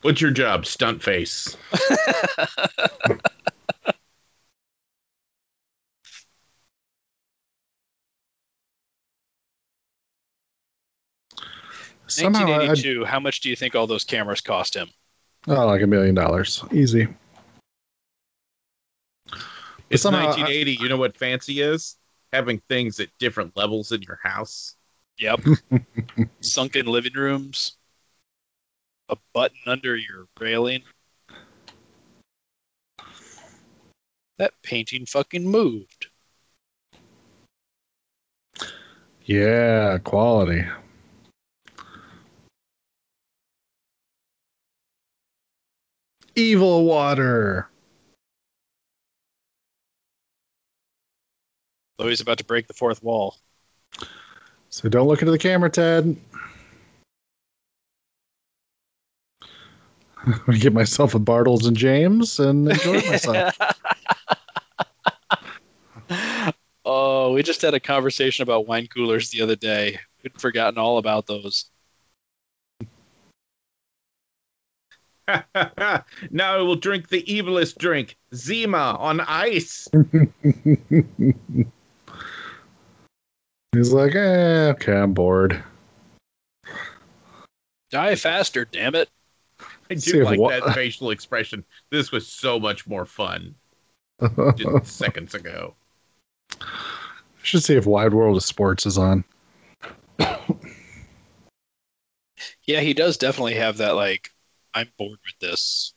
What's your job, stunt face? Somehow, 1982, how much do you think all those cameras cost him? Oh, like $1 million. Easy. It's 1980. You know what fancy is? Having things at different levels in your house. Yep. Sunken living rooms. A button under your railing. that painting fucking moved. Yeah, quality. Evil water. Louis about to break the fourth wall. So don't look into the camera, Ted. I'm going to get myself a Bartles and James and enjoy myself. Oh, we just had a conversation about wine coolers the other day. We'd forgotten all about those. Now I will drink the evilest drink, Zima on ice. He's like, okay, I'm bored. Die faster, damn it. I do like that facial expression. This was so much more fun just seconds ago. I should see if Wide World of Sports is on. Yeah, he does definitely have that, like, I'm bored with this.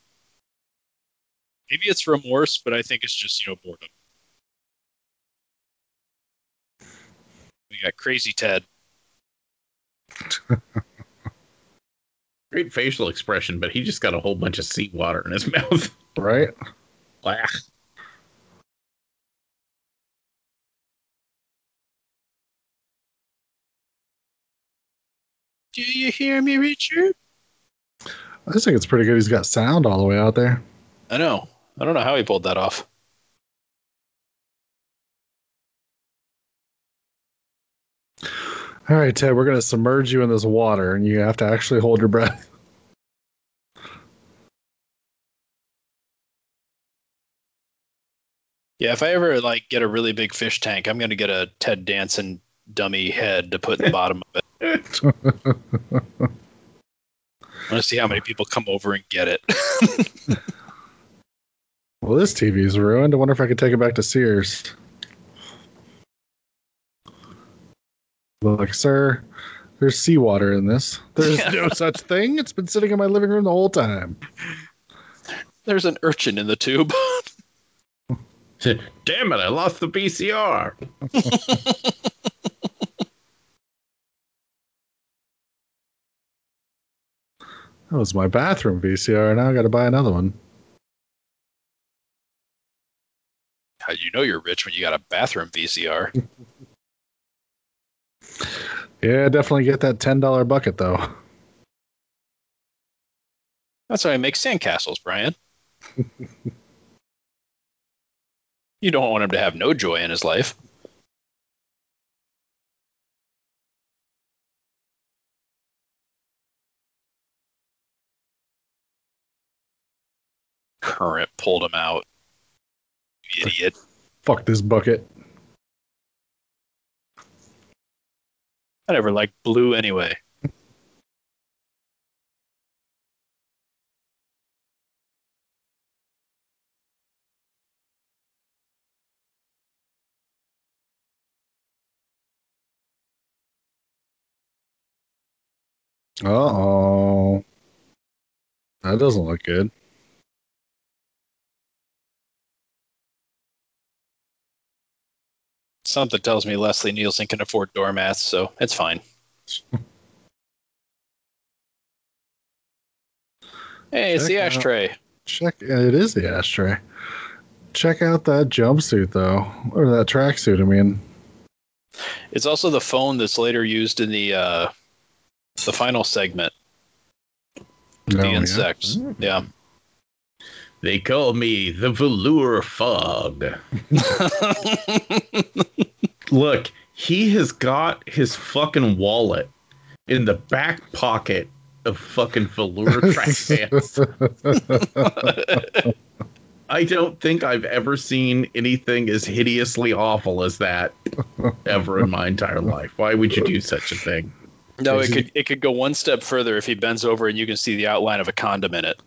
Maybe it's remorse, but I think it's just, boredom. We got Crazy Ted. Great facial expression, but he just got a whole bunch of seawater in his mouth. Right? Blah. Do you hear me, Richard? I just think it's pretty good. He's got sound all the way out there. I know. I don't know how he pulled that off. All right, Ted, we're going to submerge you in this water, and you have to actually hold your breath. Yeah, if I ever, get a really big fish tank, I'm going to get a Ted Danson dummy head to put in the bottom of it. I want to see how many people come over and get it. Well, this TV's ruined. I wonder if I could take it back to Sears. Look, sir, there's seawater in this. There's no such thing. It's been sitting in my living room the whole time. There's an urchin in the tube. Damn it, I lost the VCR. That was my bathroom VCR. Now I got to buy another one. How do you know you're rich when you got a bathroom VCR? Yeah, definitely get that $10 bucket, though. That's how I make sandcastles, Brian. You don't want him to have no joy in his life. Current pulled him out. You idiot. Fuck this bucket. I never liked blue anyway. Uh-oh. That doesn't look good. Something tells me Leslie Nielsen can afford doormats, so it's fine. Hey, it's the ashtray. It is the ashtray. Check out that jumpsuit, though. Or that tracksuit, I mean. It's also the phone that's later used in the final segment. The insects. Yeah. They call me the Velour Fog. Look, he has got his fucking wallet in the back pocket of fucking velour trackpants. I don't think I've ever seen anything as hideously awful as that ever in my entire life. Why would you do such a thing? No, it could go one step further if he bends over and you can see the outline of a condom in it.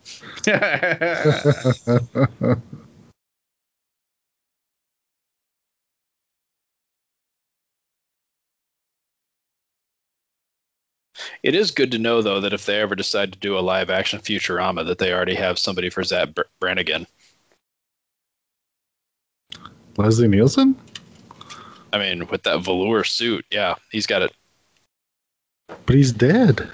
It is good to know, though, that if they ever decide to do a live-action Futurama, that they already have somebody for Zap Brannigan. Leslie Nielsen? I mean, with that velour suit, yeah, he's got it. But he's dead.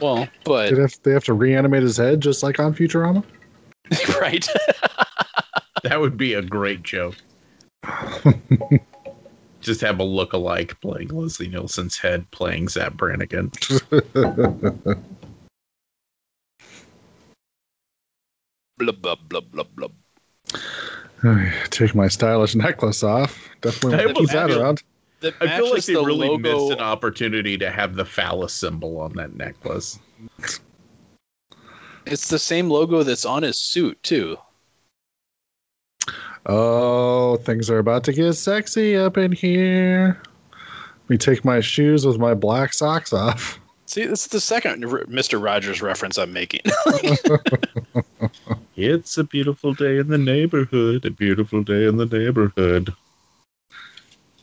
Well, but... They have to reanimate his head just like on Futurama? Right. That would be a great joke. Just have a look-alike playing Leslie Nielsen's head playing Zap Brannigan. Blub, blub, blub, blub, blub. Take my stylish necklace off. Definitely want to keep that around. I feel like they really missed an opportunity to have the phallus symbol on that necklace. It's the same logo that's on his suit, too. Oh, things are about to get sexy up in here. Let me take my shoes with my black socks off. See, this is the second Mr. Rogers reference I'm making. It's a beautiful day in the neighborhood. A beautiful day in the neighborhood.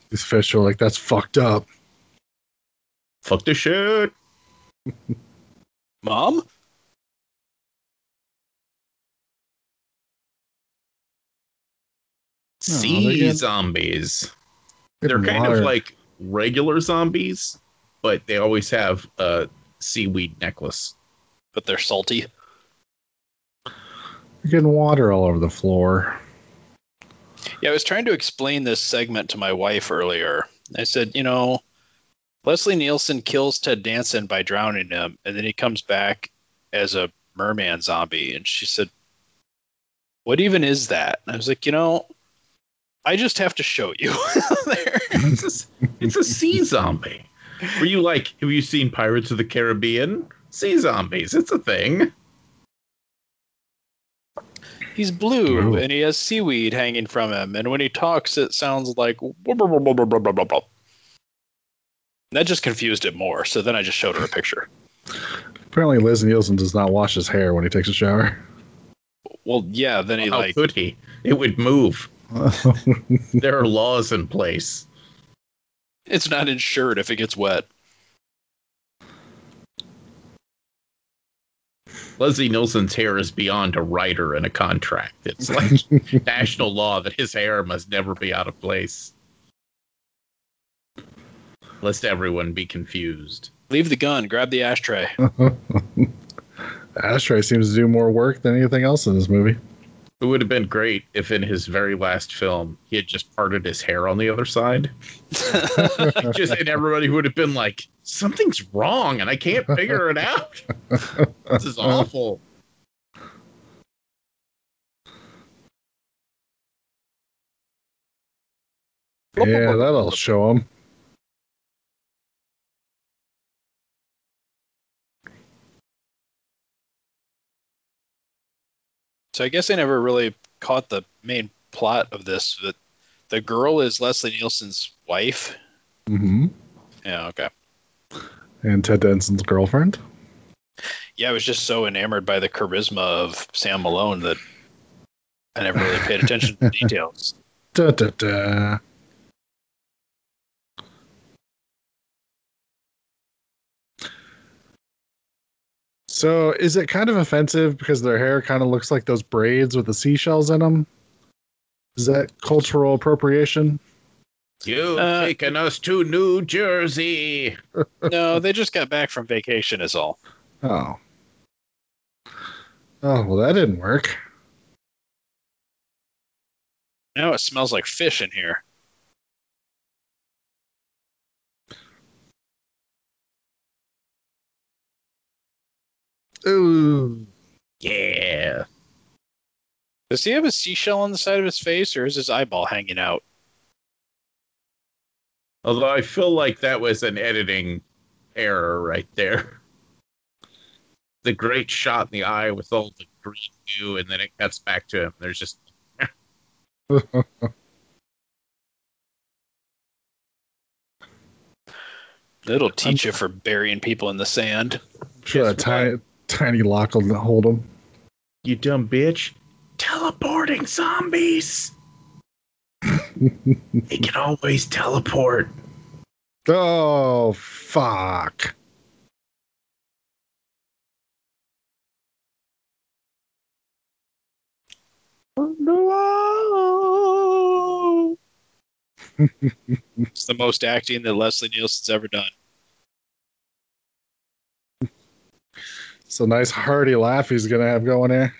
These fish are like, that's fucked up. Fuck this shit. Mom? Sea zombies. They're kind of like regular zombies, but they always have a seaweed necklace. But they're salty. They're getting water all over the floor. Yeah, I was trying to explain this segment to my wife earlier. I said, you know, Leslie Nielsen kills Ted Danson by drowning him, and then he comes back as a merman zombie. And she said, what even is that? And I was like, you know, I just have to show you. It's a sea zombie. Were you like, have you seen Pirates of the Caribbean? Sea zombies, it's a thing. He's blue, and he has seaweed hanging from him, and when he talks, it sounds like... That just confused it more, so then I just showed her a picture. Apparently Leslie Nielsen does not wash his hair when he takes a shower. Well, yeah, then he like... How could he? It would move. There are laws in place. It's not insured if it gets wet. Leslie Nielsen's hair is beyond a rider in a contract. It's like national law that his hair must never be out of place. Lest everyone be confused. Leave the gun. Grab the ashtray. The ashtray seems to do more work than anything else in this movie. It would have been great if in his very last film, he had just parted his hair on the other side. And everybody would have been like, something's wrong and I can't figure it out. This is awful. Yeah, that'll show him. So I guess I never really caught the main plot of this. That the girl is Leslie Nielsen's wife. Mm-hmm. Yeah, okay. And Ted Danson's girlfriend. Yeah, I was just so enamored by the charisma of Sam Malone that I never really paid attention to the details. Da, da, da. So is it kind of offensive because their hair kind of looks like those braids with the seashells in them? Is that cultural appropriation? You've taken us to New Jersey. No, they just got back from vacation is all. Oh. Oh, well, that didn't work. Now it smells like fish in here. Ooh. Yeah. Does he have a seashell on the side of his face, or is his eyeball hanging out? Although I feel like that was an editing error right there. The great shot in the eye with all the green hue, and then it cuts back to him. There's just... That'll teach you for burying people in the sand. Sure, yes, tiny lock will hold him. You dumb bitch. Teleporting zombies. They can always teleport. Oh, fuck. It's the most acting that Leslie Nielsen's ever done. It's a nice hearty laugh he's going to have going there.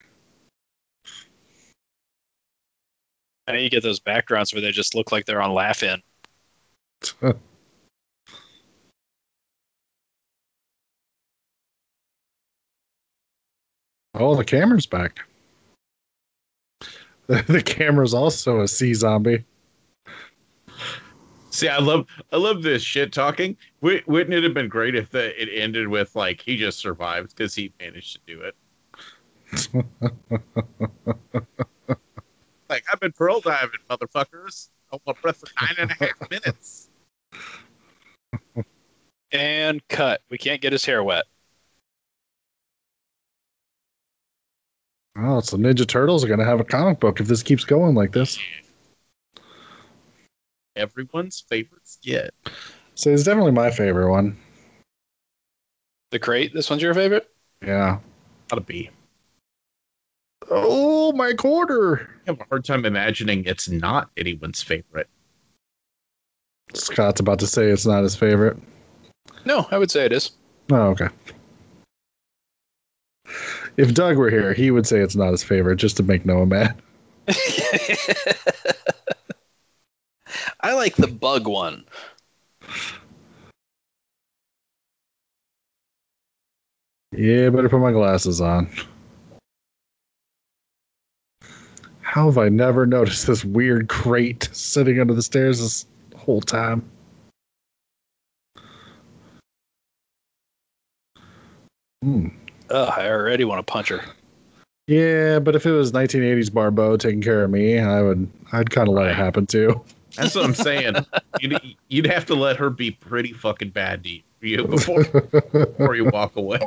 How do you get those backgrounds where they just look like they're on Laugh-In? Oh, the camera's back. The camera's also a sea zombie. See, I love this shit talking. Wouldn't it have been great if it ended with like he just survived because he managed to do it? Like, I've been pearl diving, motherfuckers. Hold my breath for 9.5 minutes. And cut. We can't get his hair wet. Oh, so Ninja Turtles are going to have a comic book if this keeps going like this. Everyone's favorites yet. So it's definitely my favorite one. The Crate? This one's your favorite? Yeah. Gotta be. Oh, my quarter. I have a hard time imagining it's not anyone's favorite. Scott's about to say it's not his favorite. No, I would say it is. Oh, okay. If Doug were here, he would say it's not his favorite just to make Noah mad. I like the bug one. Yeah, better put my glasses on. How have I never noticed this weird crate sitting under the stairs this whole time? Mm. Ugh, I already want to punch her. Yeah, but if it was 1980s Barbeau taking care of me, I'd kind of let it happen too. That's what I'm saying. You'd have to let her be pretty fucking bad to you before you walk away.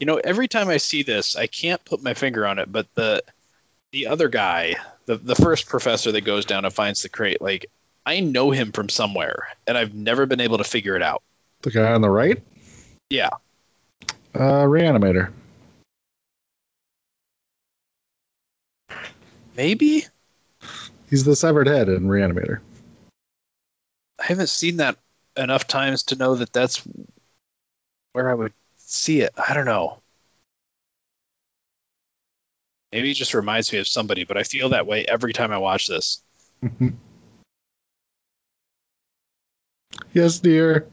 You know, every time I see this, I can't put my finger on it, but the other guy, the first professor that goes down and finds the crate, like, I know him from somewhere, and I've never been able to figure it out. The guy on the right? Yeah. Reanimator. Maybe? He's the severed head in Reanimator. I haven't seen that enough times to know that that's where I would see it. I don't know. Maybe it just reminds me of somebody, but I feel that way every time I watch this. Yes, dear.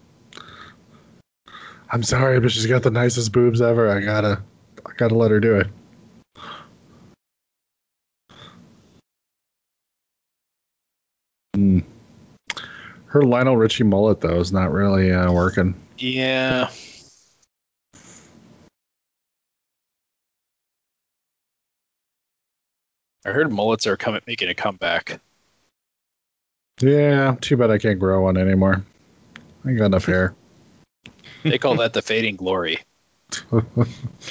I'm sorry, but she's got the nicest boobs ever. I gotta let her do it. Mm. Her Lionel Richie mullet, though, is not really working. Yeah. I heard mullets are making a comeback. Yeah, too bad I can't grow one anymore. I ain't got enough hair. They call that the fading glory.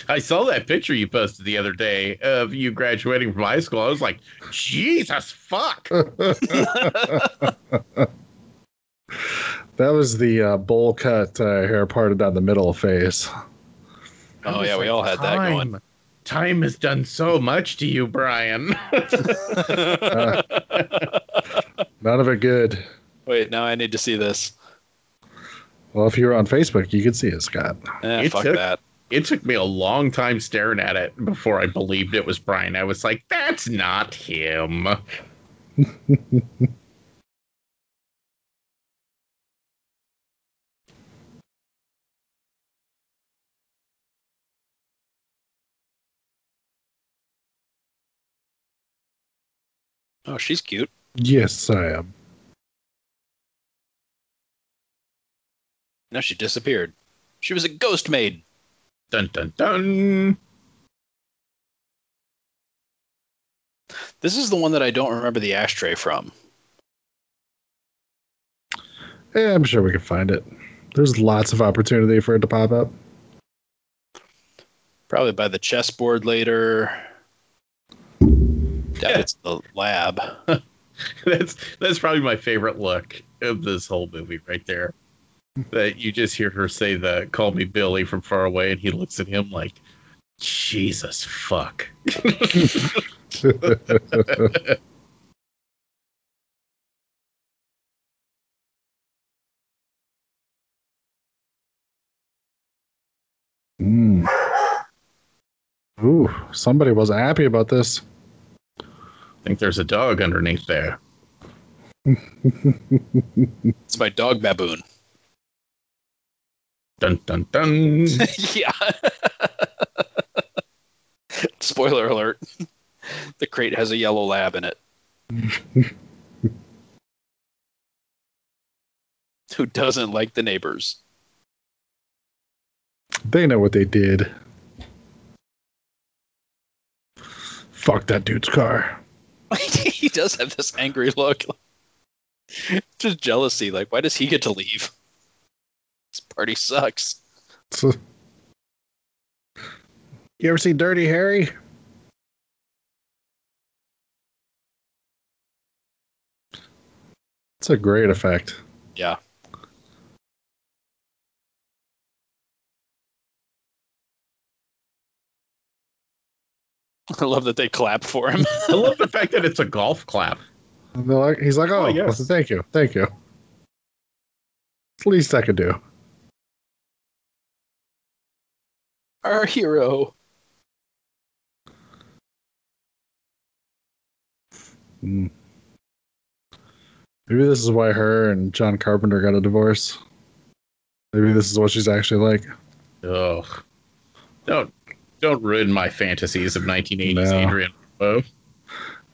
I saw that picture you posted the other day of you graduating from high school. I was like, Jesus fuck. That was the bowl cut hair parted down the middle phase. Oh, yeah, we all had that going. Time has done so much to you, Brian. None of it good. Wait, now I need to see this. Well, if you were on Facebook, you could see it, Scott. Fuck that. It took me a long time staring at it before I believed it was Brian. I was like, that's not him. Oh, she's cute. Yes, I am. Now she disappeared. She was a ghost maid. Dun, dun, dun. This is the one that I don't remember the ashtray from. Yeah, I'm sure we can find it. There's lots of opportunity for it to pop up. Probably by the chessboard later. It's the lab. That's probably my favorite look of this whole movie right there. That you just hear her say the "Call me Billy" from far away, and he looks at him like, Jesus fuck. Ooh, somebody wasn't happy about this. I think there's a dog underneath there. It's my dog baboon. Dun dun dun. Yeah. Spoiler alert. The crate has a yellow lab in it. Who doesn't like the neighbors? They know what they did. Fuck that dude's car. He does have this angry look. Just jealousy. Like, why does he get to leave? This party sucks. You ever see Dirty Harry? It's a great effect. Yeah. I love that they clap for him. I love the fact that it's a golf clap. Like, he's like, oh yes. Well, thank you. Thank you. It's the least I could do. Our hero. Maybe this is why her and John Carpenter got a divorce. Maybe this is what she's actually like. Ugh. Don't ruin my fantasies of 1980s Adrienne Barbeau.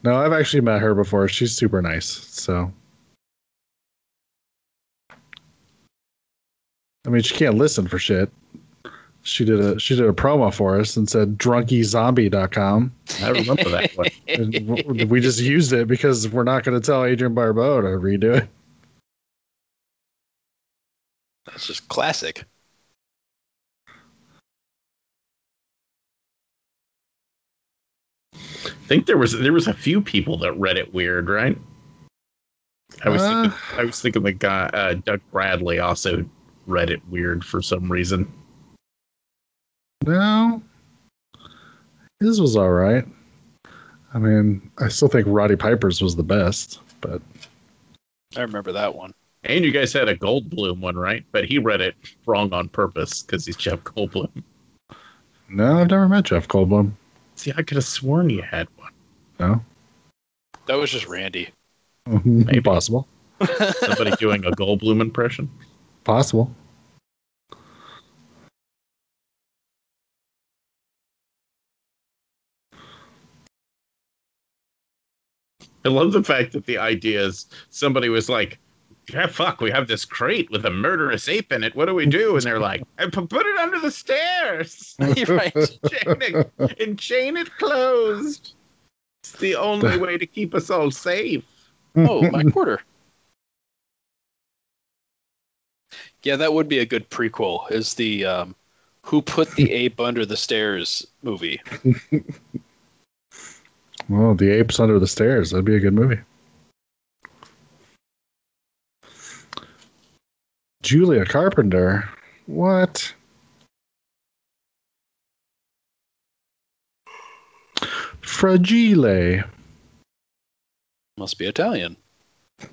No, I've actually met her before. She's super nice. So, I mean, she can't listen for shit. She did a promo for us and said drunkyzombie.com. I remember that one. And we just used it because we're not going to tell Adrienne Barbeau to redo it. That's just classic. I think there was a few people that read it weird, right? I was thinking the guy Doug Bradley also read it weird for some reason. No, his was all right. I mean, I still think Roddy Piper's was the best, but I remember that one. And you guys had a Goldblum one, right? But he read it wrong on purpose because he's Jeff Goldblum. No, I've never met Jeff Goldblum. See, I could have sworn you had one. No? That was just Randy. Maybe. Possible. Somebody doing a Goldblum impression? Possible. I love the fact that the idea is somebody was like, yeah, fuck, we have this crate with a murderous ape in it. What do we do? And they're like, put it under the stairs. Right. chain it closed. It's the only way to keep us all safe. Oh, my quarter. Yeah, that would be a good prequel, is the Who Put the Ape Under the Stairs movie. Well, The Apes Under the Stairs. That'd be a good movie. Julia Carpenter? What? Fragile. Must be Italian. It's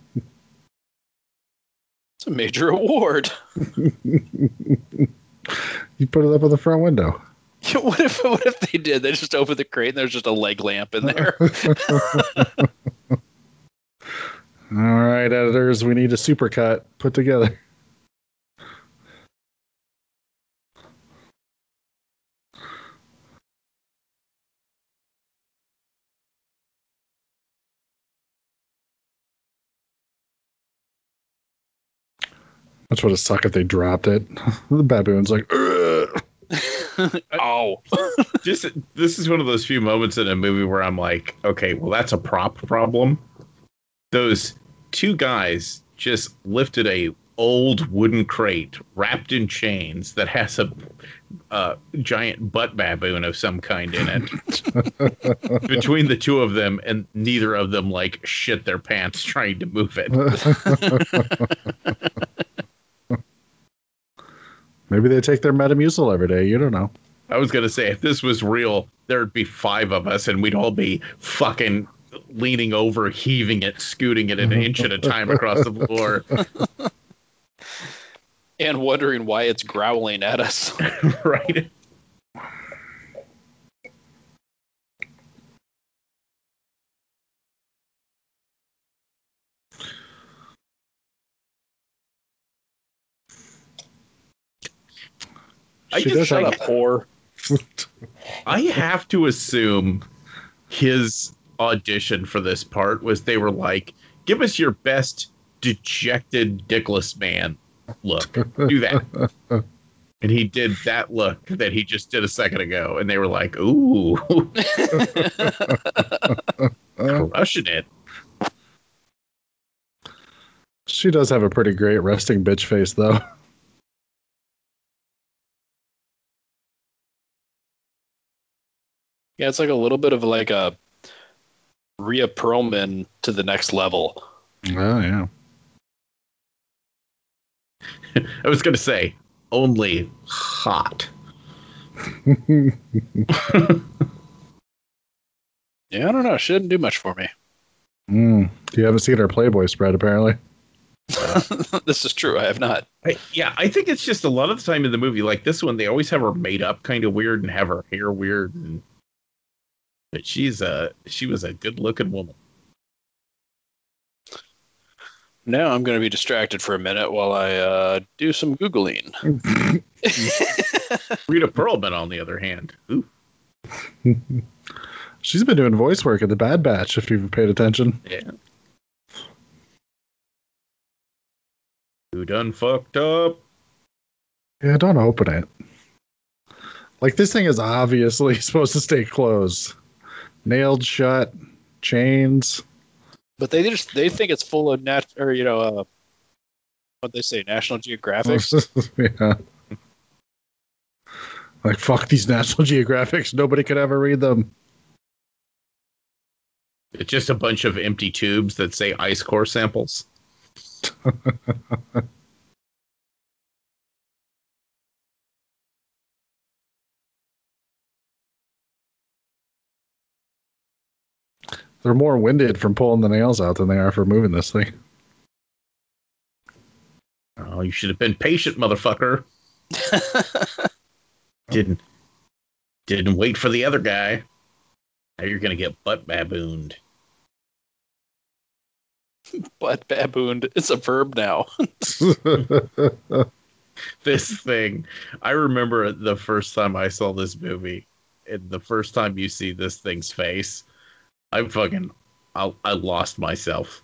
a major award. You put it up on the front window. Yeah, what if they did? They just opened the crate and there's just a leg lamp in there. All right, editors, we need a supercut put together. That's what it suck if they dropped it. The baboon's like, oh, this is one of those few moments in a movie where I'm like, okay, well, that's a prop problem. Those two guys just lifted a old wooden crate wrapped in chains that has a giant butt baboon of some kind in it. Between the two of them, and neither of them like shit their pants trying to move it. Maybe they take their Metamucil every day. You don't know. I was going to say, if this was real, there'd be 5 of us and we'd all be fucking leaning over, heaving it, scooting it an inch at a time across the floor. And wondering why it's growling at us. Right. Shut up, whore. I have to assume his audition for this part was they were like, give us your best dejected, dickless man look. Do that. And he did that look that he just did a second ago. And they were like, ooh. Crushing it. She does have a pretty great resting bitch face, though. Yeah, it's like a little bit of like a Rhea Perlman to the next level. Oh, yeah. I was going to say, only hot. Yeah, I don't know. She didn't do much for me. You haven't seen her Playboy spread, apparently. This is true. I have not. I think it's just a lot of the time in the movie, like this one, they always have her made up kind of weird and have her hair weird and... But she was a good-looking woman. Now I'm going to be distracted for a minute while I do some Googling. Rita Perlman, on the other hand. Ooh. She's been doing voice work at the Bad Batch, if you've paid attention. Yeah. You done fucked up? Yeah, don't open it. Like, this thing is obviously supposed to stay closed. Nailed shut, chains. But they think it's full of National Geographic. Yeah. Like, fuck these National Geographics. Nobody could ever read them. It's just a bunch of empty tubes that say ice core samples. They're more winded from pulling the nails out than they are for moving this thing. Oh, you should have been patient, motherfucker. Didn't wait for the other guy. Now you're going to get butt babooned. Butt babooned. It's a verb now. This thing. I remember the first time I saw this movie and the first time you see this thing's face. I lost myself.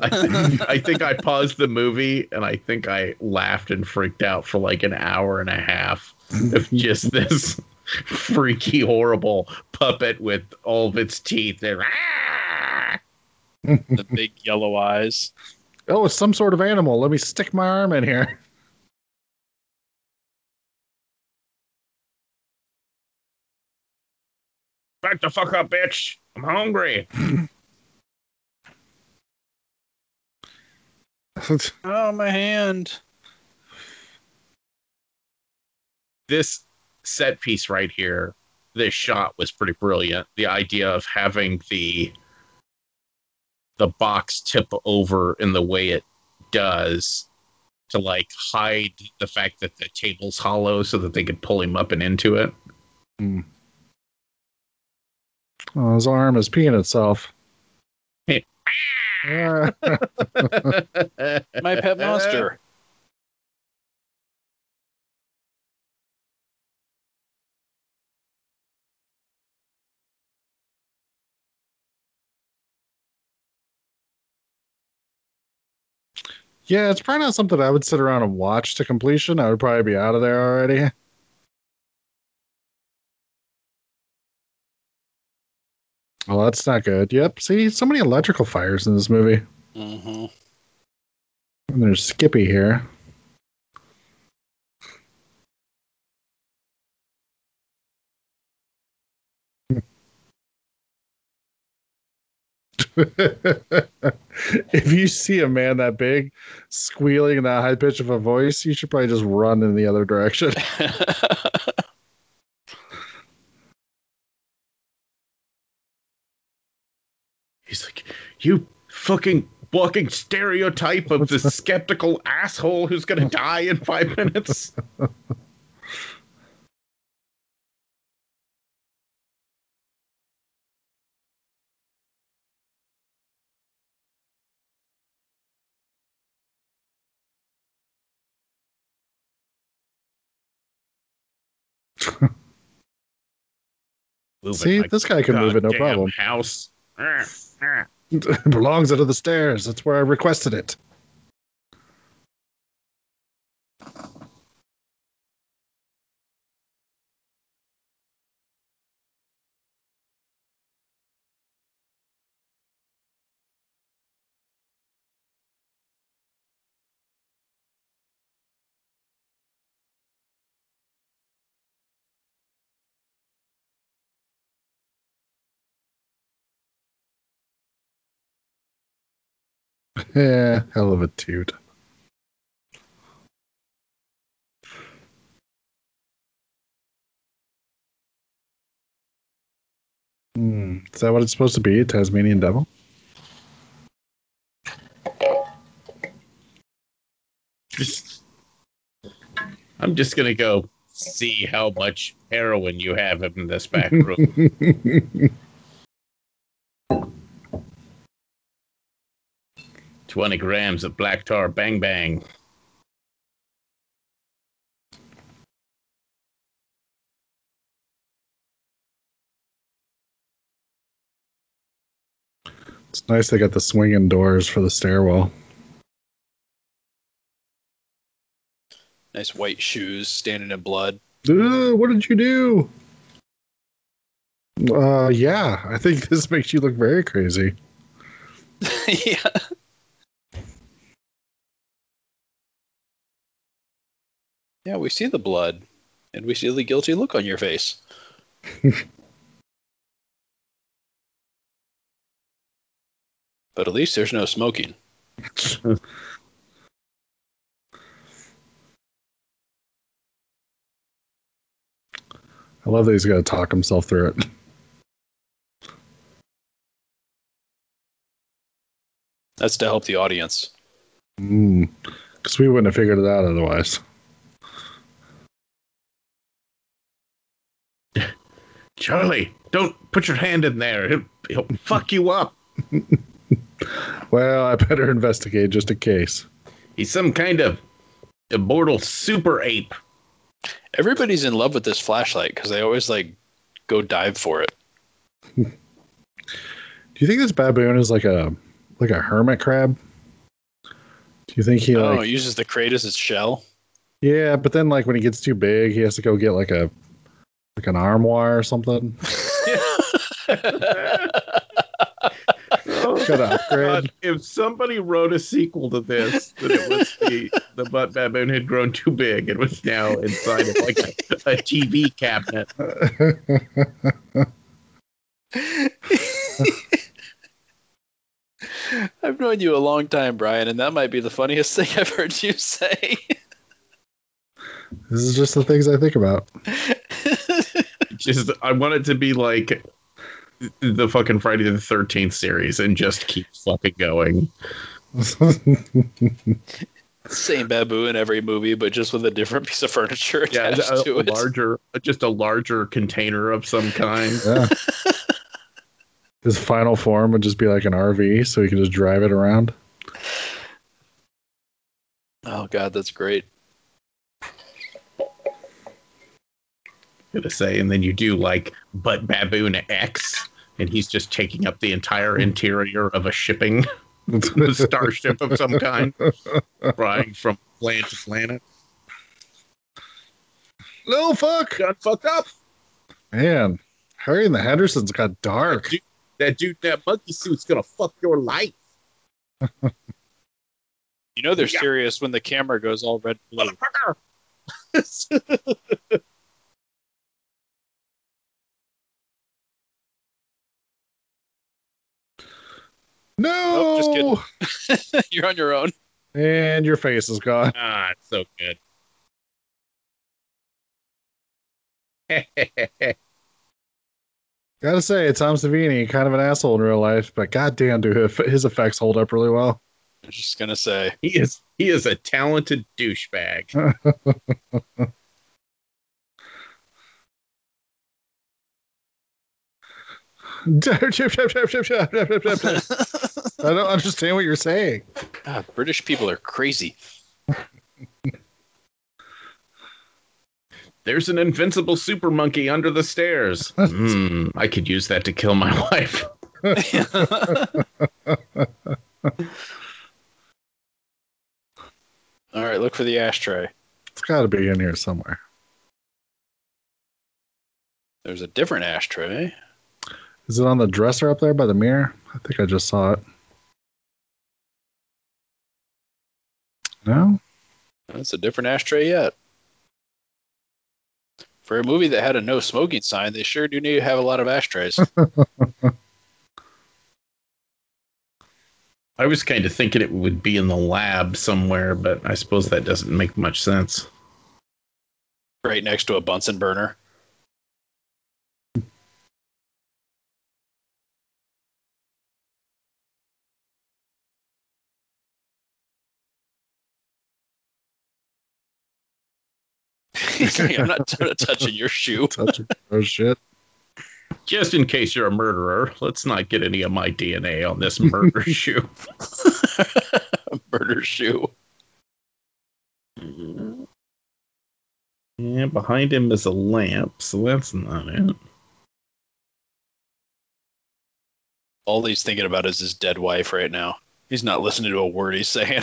I think I paused the movie and I think I laughed and freaked out for like an hour and a half of just this freaky, horrible puppet with all of its teeth and the big yellow eyes. Oh, it's some sort of animal. Let me stick my arm in here. Back the fuck up, bitch. I'm hungry. Oh, my hand. This set piece right here, this shot was pretty brilliant. The idea of having the box tip over in the way it does to like hide the fact that the table's hollow so that they could pull him up and into it. Mm. Oh, his arm is peeing itself. My pet monster. Yeah, it's probably not something I would sit around and watch to completion. I would probably be out of there already. Well, that's not good. Yep. See, so many electrical fires in this movie. Mm-hmm. And there's Skippy here. If you see a man that big squealing in that high pitch of a voice, you should probably just run in the other direction. you fucking walking stereotype of the skeptical asshole who's going to die in 5 minutes. See, like, this guy can move it, no problem. House. It belongs under the stairs. That's where I requested it. Yeah, hell of a dude. Is that what it's supposed to be, a Tasmanian devil? I'm just going to go see how much heroin you have in this back room. 20 grams of black tar, bang, bang. It's nice they got the swinging doors for the stairwell. Nice white shoes, standing in blood. What did you do? Yeah, I think this makes you look very crazy. Yeah. Yeah, we see the blood, and we see the guilty look on your face. But at least there's no smoking. I love that he's got to talk himself through it. That's to help the audience. Because we wouldn't have figured it out otherwise. Charlie, don't put your hand in there. He'll fuck you up. Well, I better investigate just in case. He's some kind of immortal super ape. Everybody's in love with this flashlight because they always go dive for it. Do you think this baboon is like a hermit crab? Do you think he it uses the crate as its shell? Yeah, but then when he gets too big, he has to go get like an armoire or something. Shut up, Greg. If somebody wrote a sequel to this, that it was the butt baboon had grown too big and was now inside of a TV cabinet. I've known you a long time, Brian, and that might be the funniest thing I've heard you say. This is just the things I think about. I want it to be like the fucking Friday the 13th series and just keep fucking going. Same baboon in every movie, but just with a different piece of furniture attached to it. Just a larger container of some kind. Yeah. His final form would just be like an RV, so he can just drive it around. Oh, God, that's great. Gonna say, and then you do butt baboon X, and he's just taking up the entire interior of a shipping starship of some kind, flying from planet to planet. Little fuck got fucked up, man. Harry and the Hendersons got dark. That monkey suit's gonna fuck your life. You know they're serious when the camera goes all red blue. No, nope, just kidding. You're on your own, and your face is gone. Ah, it's so good. Gotta say, Tom Savini, kind of an asshole in real life, but goddamn, do his effects hold up really well. I was just gonna say he is a talented douchebag. I don't understand what you're saying. God, British people are crazy. There's an invincible super monkey under the stairs. I could use that to kill my wife. All right, look for the ashtray. It's got to be in here somewhere. There's a different ashtray. Is it on the dresser up there by the mirror? I think I just saw it. No? That's a different ashtray yet. For a movie that had a no smoking sign, they sure do need to have a lot of ashtrays. I was kind of thinking it would be in the lab somewhere, but I suppose that doesn't make much sense. Right next to a Bunsen burner. I'm not touching your shoe. Touching your shit. Just in case you're a murderer, let's not get any of my DNA on this murder shoe. Murder shoe. Yeah, behind him is a lamp, so that's not it. All he's thinking about is his dead wife right now. He's not listening to a word he's saying.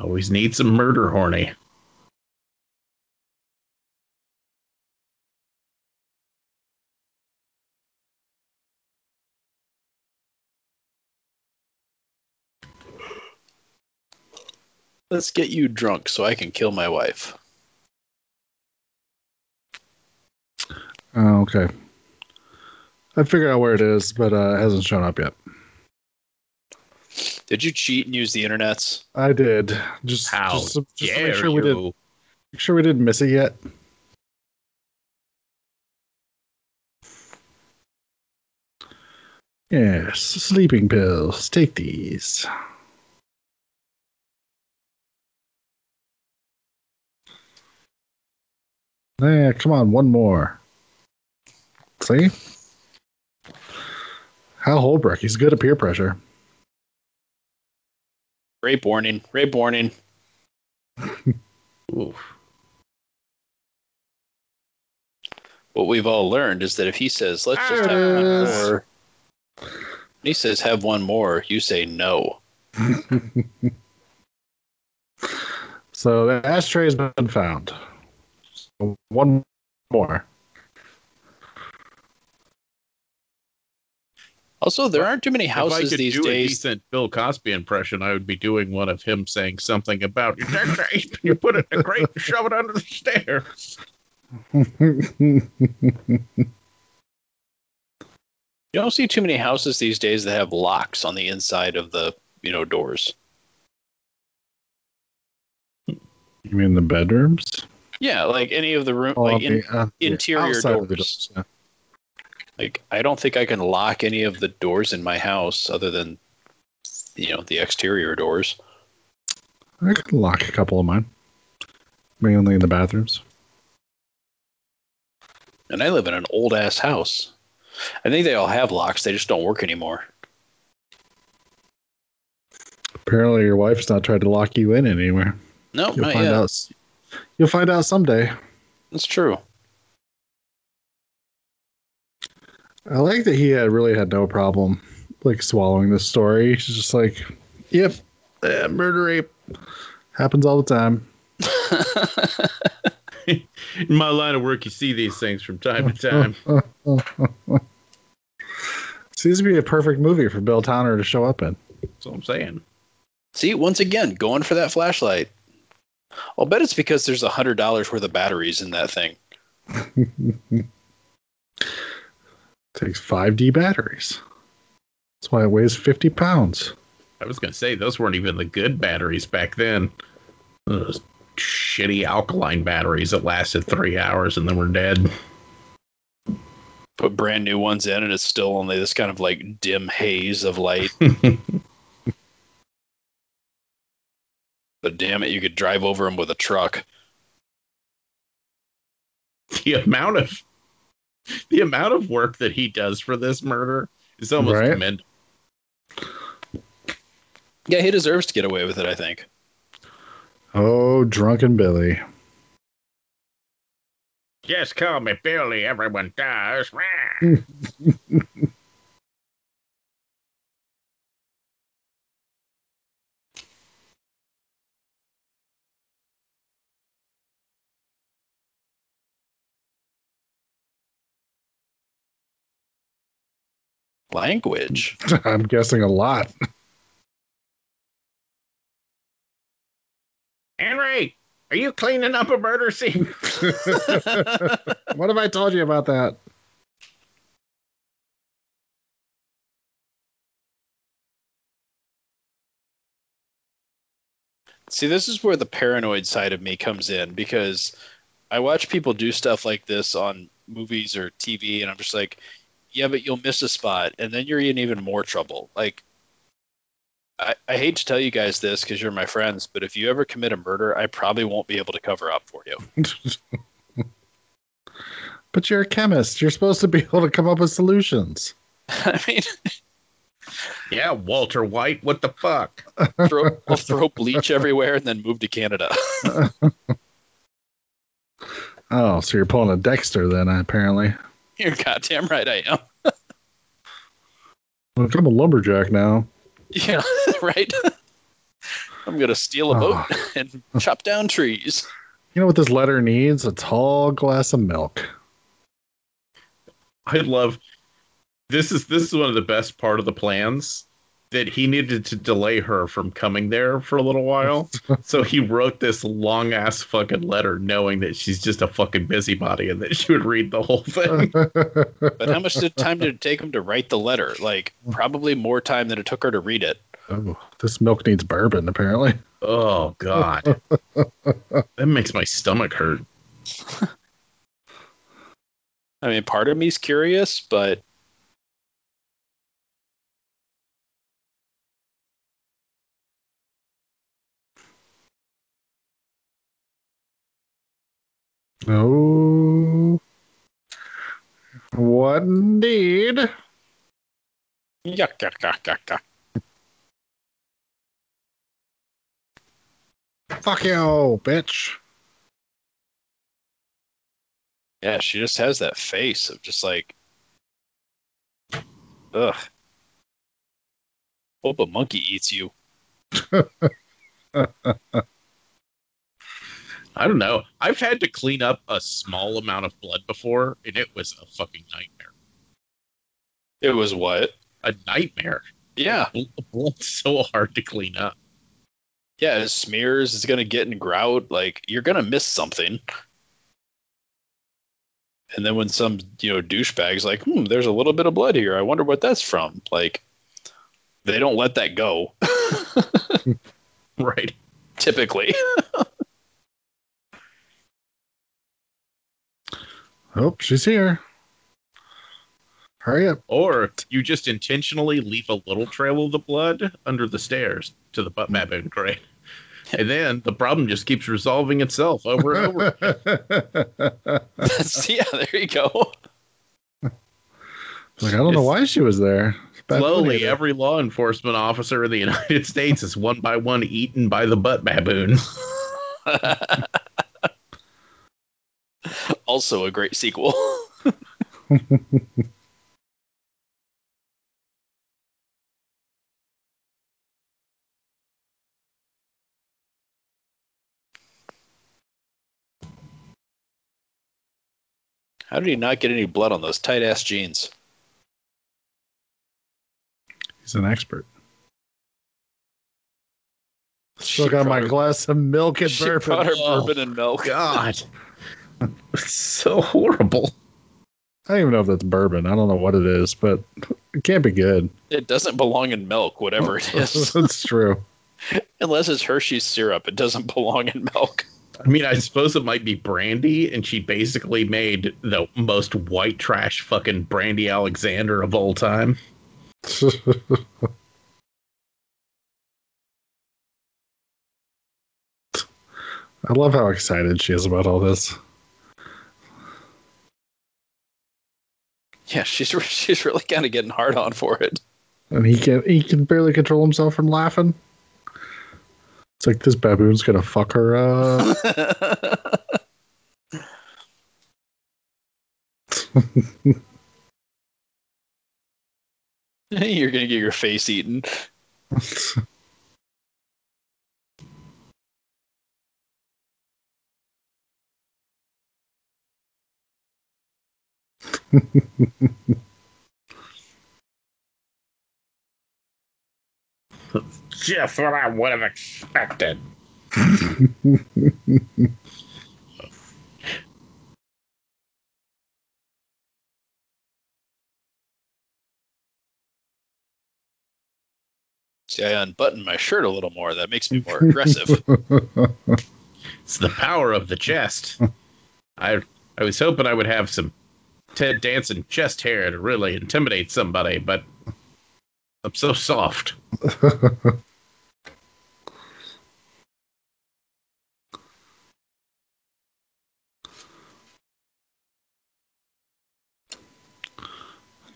Always need some murder horny. Let's get you drunk so I can kill my wife. Okay. I figured out where it is, but it hasn't shown up yet. Did you cheat and use the internets? I did. Just make sure we didn't. Make sure we didn't miss it yet. Yes, sleeping pills. Take these. Yeah, come on, one more. See? Hal Holbrook, he's good at peer pressure. Rape warning. Rape warning. Oof. What we've all learned is that if he says, let's just have one more, and he says, have one more, you say no. So the ashtray has been found. So one more. Also, there aren't too many houses these days. If I could do a decent Bill Cosby impression, I would be doing one of him saying something about, you put it in a crate and shove it under the stairs. You don't see too many houses these days that have locks on the inside of the, doors. You mean the bedrooms? Yeah, like any of the room, interior doors. Yeah. Like, I don't think I can lock any of the doors in my house other than, the exterior doors. I can lock a couple of mine. Mainly in the bathrooms. And I live in an old-ass house. I think they all have locks. They just don't work anymore. Apparently your wife's not tried to lock you in anywhere. Nope, not yet. You'll find out someday. That's true. I like that he really had no problem, swallowing this story. He's just like, yep, murder rape happens all the time. In my line of work, you see these things from time to time. Seems to be a perfect movie for Bill Towner to show up in. That's what I'm saying. See, once again, going for that flashlight. I'll bet it's because there's $100 worth of batteries in that thing. Takes 5D batteries. That's why it weighs 50 pounds. I was going to say, those weren't even the good batteries back then. Those shitty alkaline batteries that lasted 3 hours and then were dead. Put brand new ones in and it's still only this kind of like dim haze of light. But damn it, you could drive over them with a truck. The amount of work that he does for this murder is almost commendable. Yeah, he deserves to get away with it, I think. Oh, drunken Billy. Just call me Billy, everyone dies. Language. I'm guessing a lot. Henry, are you cleaning up a murder scene? What have I told you about that? See, this is where the paranoid side of me comes in, because I watch people do stuff like this on movies or TV, and I'm just like, yeah, but you'll miss a spot, and then you're in even more trouble. Like, I hate to tell you guys this because you're my friends, but if you ever commit a murder, I probably won't be able to cover up for you. But you're a chemist. You're supposed to be able to come up with solutions. I mean... yeah, Walter White, what the fuck? I'll throw bleach everywhere and then move to Canada. Oh, so you're pulling a Dexter then, apparently. You're goddamn right I am. Well, I'm a lumberjack now. Yeah, right? I'm going to steal a boat and chop down trees. You know what this letter needs? A tall glass of milk. I love... This is one of the best part of the plans, that he needed to delay her from coming there for a little while. So he wrote this long-ass fucking letter knowing that she's just a fucking busybody and that she would read the whole thing. But how much time did it take him to write the letter? Like, probably more time than it took her to read it. Oh, this milk needs bourbon, apparently. Oh, God. That makes my stomach hurt. I mean, part of me's curious, but... oh, what indeed? Yuck, yuck, yuck, yuck, yuck. Fuck you, bitch. Yeah, she just has that face of just like, ugh. Hope a monkey eats you. I don't know. I've had to clean up a small amount of blood before, and it was a fucking nightmare. It was what? A nightmare. Yeah. Blood's so hard to clean up. Yeah, it smears. It's going to get in grout. Like, you're going to miss something. And then when some, douchebag's like, there's a little bit of blood here. I wonder what that's from. Like, they don't let that go. Right. Typically. Oh, she's here. Hurry up. Or you just intentionally leave a little trail of the blood under the stairs to the butt mapping crate. And then the problem just keeps resolving itself over and over again. Yeah, there you go. Like, I don't know why she was there. Slowly, every law enforcement officer in the United States is one by one eaten by the butt baboon. Also a great sequel. How did he not get any blood on those tight-ass jeans? He's an expert. Still got my glass of milk and bourbon. She brought her bourbon and milk. God. It's so horrible. I don't even know if that's bourbon. I don't know what it is, but it can't be good. It doesn't belong in milk, whatever it is. That's true. Unless it's Hershey's syrup, it doesn't belong in milk. I mean, I suppose it might be Brandy, and she basically made the most white trash fucking Brandy Alexander of all time. I love how excited she is about all this. Yeah, she's really kind of getting hard on for it. And he can barely control himself from laughing. It's like this baboon's gonna fuck her up. You're gonna get your face eaten. Just what I would have expected. See, I unbuttoned my shirt a little more. That makes me more aggressive. It's the power of the chest. I was hoping I would have some Ted Danson chest hair to really intimidate somebody, but I'm so soft.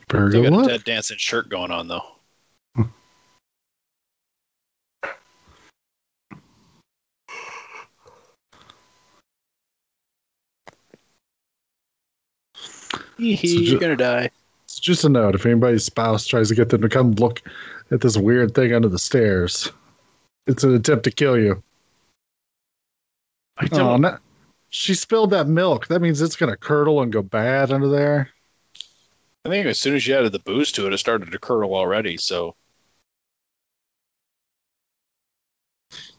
Burger still got a Ted Danson shirt going on, though. You're gonna die. Just a note, if anybody's spouse tries to get them to come look at this weird thing under the stairs, it's an attempt to kill you. She spilled that milk. That means it's going to curdle and go bad under there. I think as soon as you added the booze to it, it started to curdle already, so.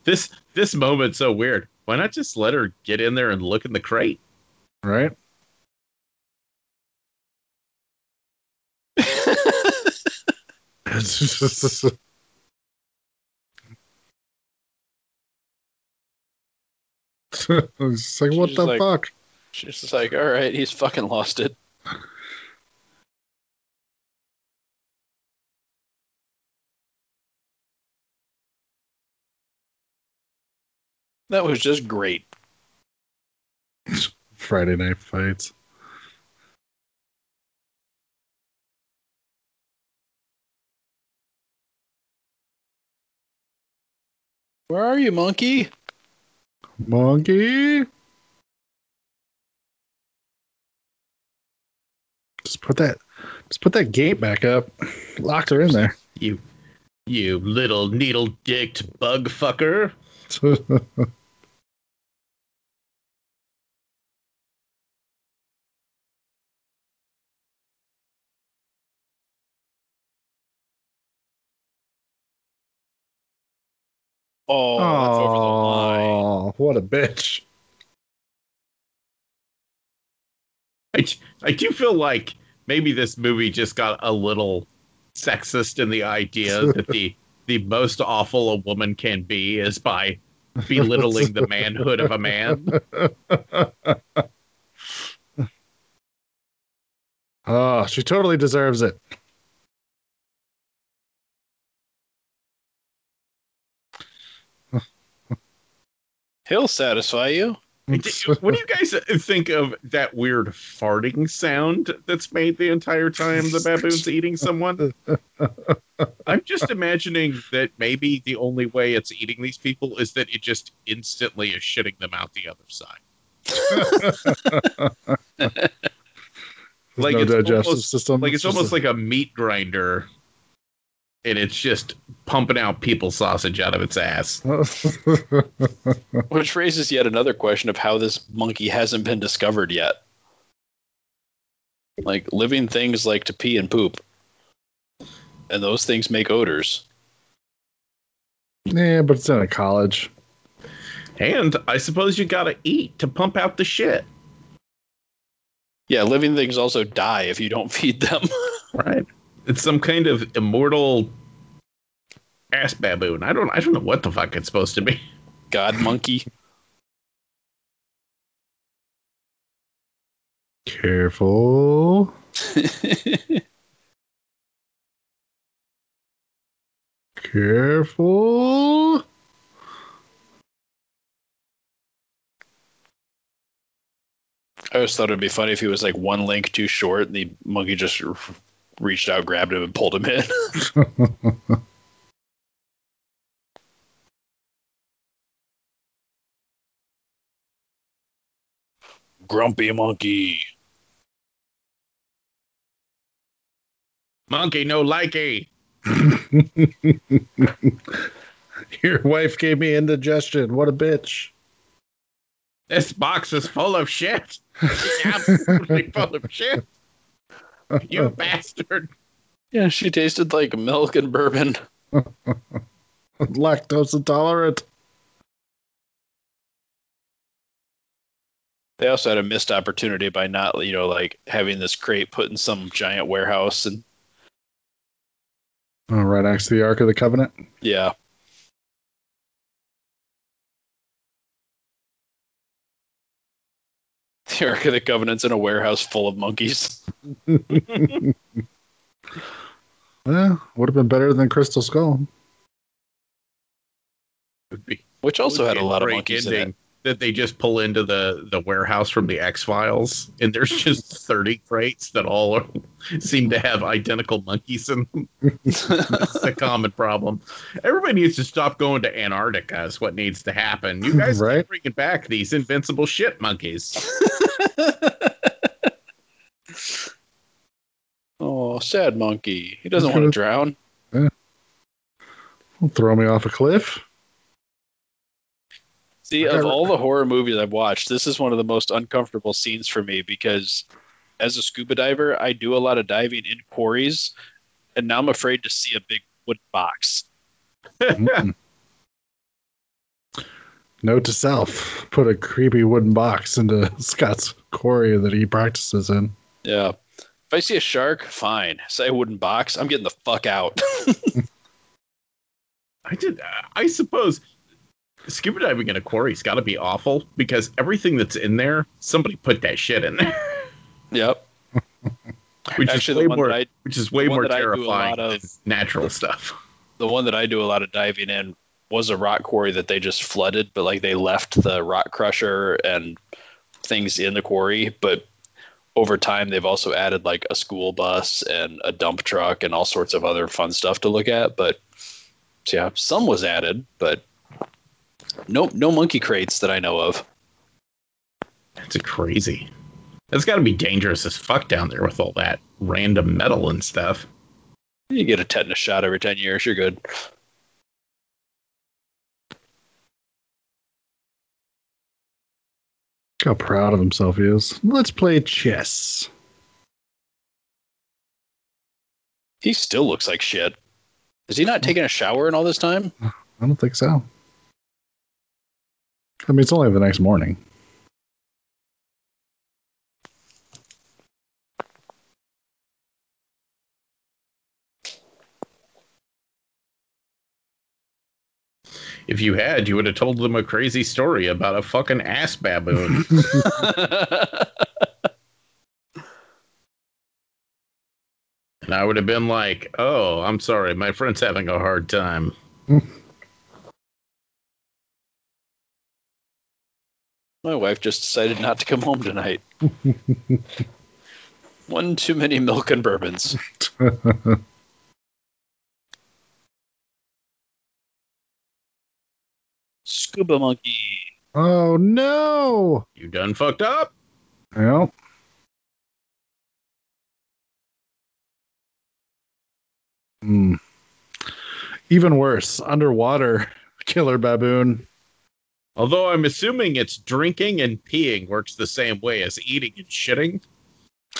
This moment's so weird. Why not just let her get in there and look in the crate? Right? It's like, what the fuck? She's just like, all right, he's fucking lost it. That was just great. Friday night fights. Where are you, monkey? Monkey? Just put that gate back up. Locked her in there. You little needle-dicked bug fucker. Oh, that's over the line. What a bitch. I do feel like maybe this movie just got a little sexist in the idea that the most awful a woman can be is by belittling the manhood of a man. Oh, she totally deserves it. He'll satisfy you. What do you guys think of that weird farting sound that's made the entire time the baboon's eating someone? I'm just imagining that maybe the only way it's eating these people is that it just instantly is shitting them out the other side. Like, no, it's almost like a meat grinder. And it's just pumping out people's sausage out of its ass. Which raises yet another question of how this monkey hasn't been discovered yet. Like, living things like to pee and poop. And those things make odors. Yeah, but it's not a college. And I suppose you gotta eat to pump out the shit. Yeah, living things also die if you don't feed them. Right. It's some kind of immortal ass baboon. I don't know what the fuck it's supposed to be. God monkey. Careful. Careful. I always thought it would be funny if he was like one link too short and the monkey just reached out, grabbed him, and pulled him in. Grumpy monkey. Monkey, no likey. Your wife gave me indigestion. What a bitch. This box is full of shit. It's absolutely full of shit. You bastard. Yeah, she tasted like milk and bourbon. Lactose intolerant. They also had a missed opportunity by not, you know, like having this crate put in some giant warehouse and right next to the Ark of the Covenant. Yeah. The Ark of the Covenant's in a warehouse full of monkeys. Well, would have been better than Crystal Skull. Which also had a lot of monkeys in it. That they just pull into the warehouse from the X-Files, and there's just 30 crates that all seem to have identical monkeys in them. That's a common problem. Everybody needs to stop going to Antarctica is what needs to happen. You guys right? Keep bringing back these invincible shit monkeys. Oh, sad monkey. He doesn't want to drown. Yeah. Don't throw me off a cliff. See, of all the horror movies I've watched, this is one of the most uncomfortable scenes for me because as a scuba diver, I do a lot of diving in quarries, and now I'm afraid to see a big wood box. Mm. Note to self, put a creepy wooden box into Scott's quarry that he practices in. Yeah. If I see a shark, fine. Say a wooden box, I'm getting the fuck out. I suppose... Scuba diving in a quarry's got to be awful because everything that's in there, somebody put that shit in there. Yep. Which is way more terrifying than natural stuff. The one that I do a lot of diving in was a rock quarry that they just flooded, but like they left the rock crusher and things in the quarry. But over time, they've also added like a school bus and a dump truck and all sorts of other fun stuff to look at. But yeah, some was added, but. Nope, no monkey crates that I know of. That's crazy. That's got to be dangerous as fuck down there with all that random metal and stuff. You get a tetanus shot every 10 years, you're good. Look how proud of himself he is. Let's play chess. He still looks like shit. Is he not taking a shower in all this time? I don't think so. I mean, it's only the next morning. If you had, you would have told them a crazy story about a fucking ass baboon. And I would have been like, oh, I'm sorry, my friend's having a hard time. My wife just decided not to come home tonight. One too many milk and bourbons. Scuba monkey. Oh, no. You done fucked up? Well. Mm. Even worse, underwater killer baboon. Although I'm assuming it's drinking and peeing works the same way as eating and shitting.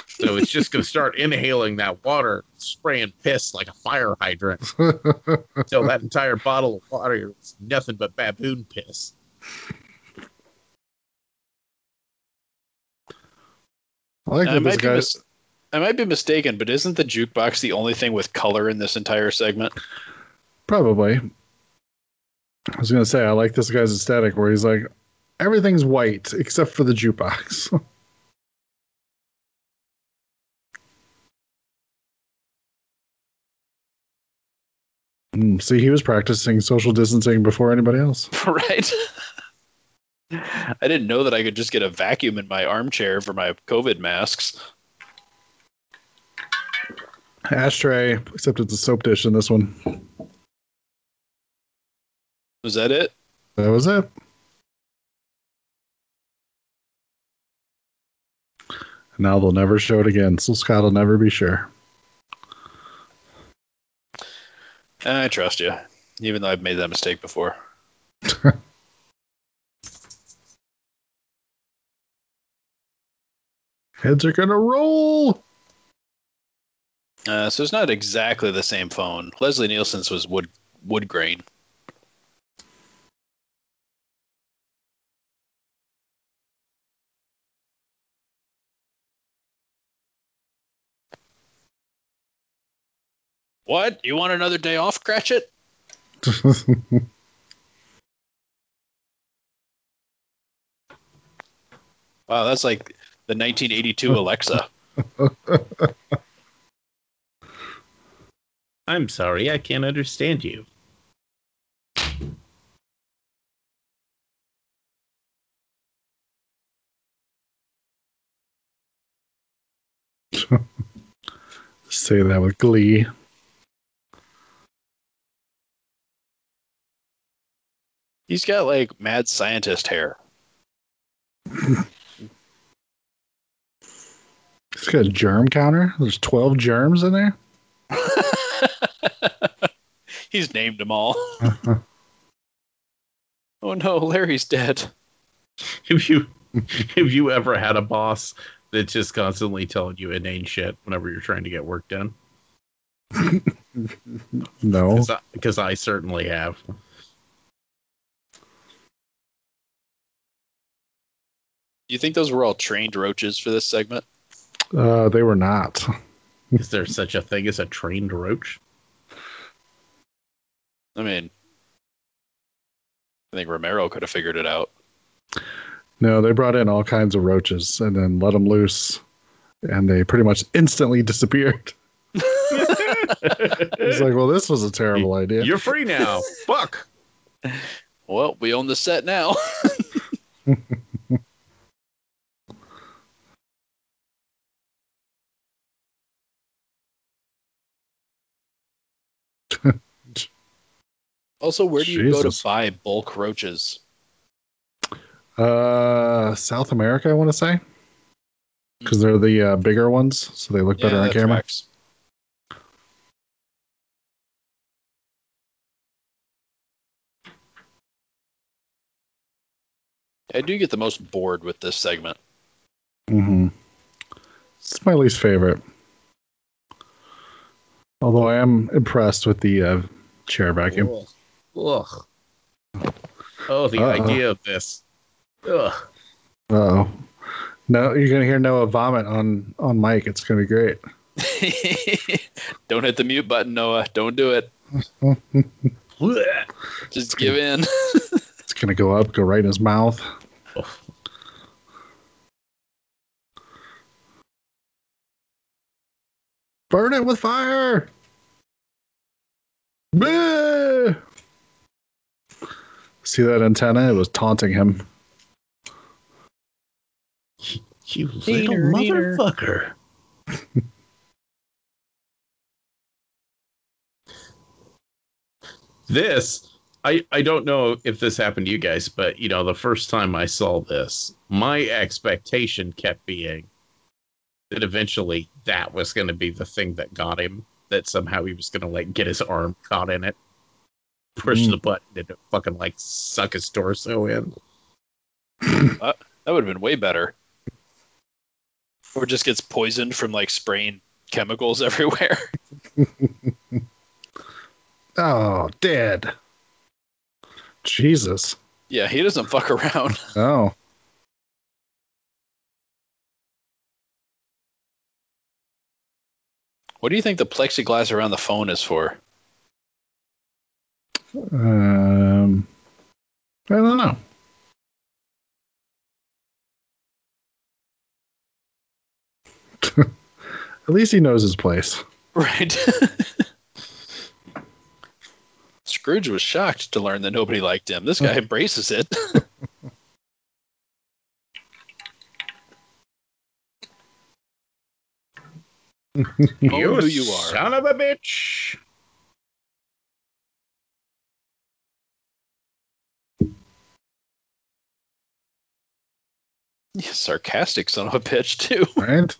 So it's just going to start inhaling that water, spraying piss like a fire hydrant. Until that entire bottle of water is nothing but baboon piss. I like that this guy... I might be mistaken, but isn't the jukebox the only thing with color in this entire segment? Probably. I was going to say, I like this guy's aesthetic where he's like, everything's white except for the jukebox. See, he was practicing social distancing before anybody else. Right. I didn't know that I could just get a vacuum in my armchair for my COVID masks. Ashtray, except it's a soap dish in this one. Was that it? That was it. Now they'll never show it again, so Scott will never be sure. I trust you, even though I've made that mistake before. Heads are gonna roll! So it's not exactly the same phone. Leslie Nielsen's was wood grain. What? You want another day off, Cratchit? Wow, that's like the 1982 Alexa. I'm sorry, I can't understand you. Say that with glee. He's got, like, mad scientist hair. He's got a germ counter. There's 12 germs in there. He's named them all. Uh-huh. Oh, no, Larry's dead. Have you ever had a boss that's just constantly telling you inane shit whenever you're trying to get work done? No. Because I certainly have. You think those were all trained roaches for this segment? They were not. Is there such a thing as a trained roach? I mean, I think Romero could have figured it out. No, they brought in all kinds of roaches and then let them loose, and they pretty much instantly disappeared. It's like, well, this was a terrible idea. You're free now. Fuck. Well, we own the set now. Also, where do you go to buy bulk roaches? South America, I want to say. Because they're the bigger ones, so they look better on camera. Tracks. I do get the most bored with this segment. Mm-hmm. It's my least favorite. Although I am impressed with the chair vacuum. Ugh. Ugh. Oh, the idea of this. Ugh. Oh. No, you're going to hear Noah vomit on mic. It's going to be great. Don't hit the mute button, Noah. Don't do it. Just give in. It's going to go right in his mouth. Oh. Burn it with fire! Bleh! See that antenna? It was taunting him. You little motherfucker. This, I don't know if this happened to you guys, but, you know, the first time I saw this, my expectation kept being that eventually that was going to be the thing that got him, that somehow he was going to, like, get his arm caught in it. Push the button and fucking, like, suck his torso in. That would have been way better. Or just gets poisoned from, like, spraying chemicals everywhere. Oh, dead. Jesus. Yeah, he doesn't fuck around. Oh. What do you think the plexiglass around the phone is for? I don't know. At least he knows his place. Right. Scrooge was shocked to learn that nobody liked him. This guy embraces it. You, you son of a bitch! Yeah, sarcastic son of a bitch, too. Right?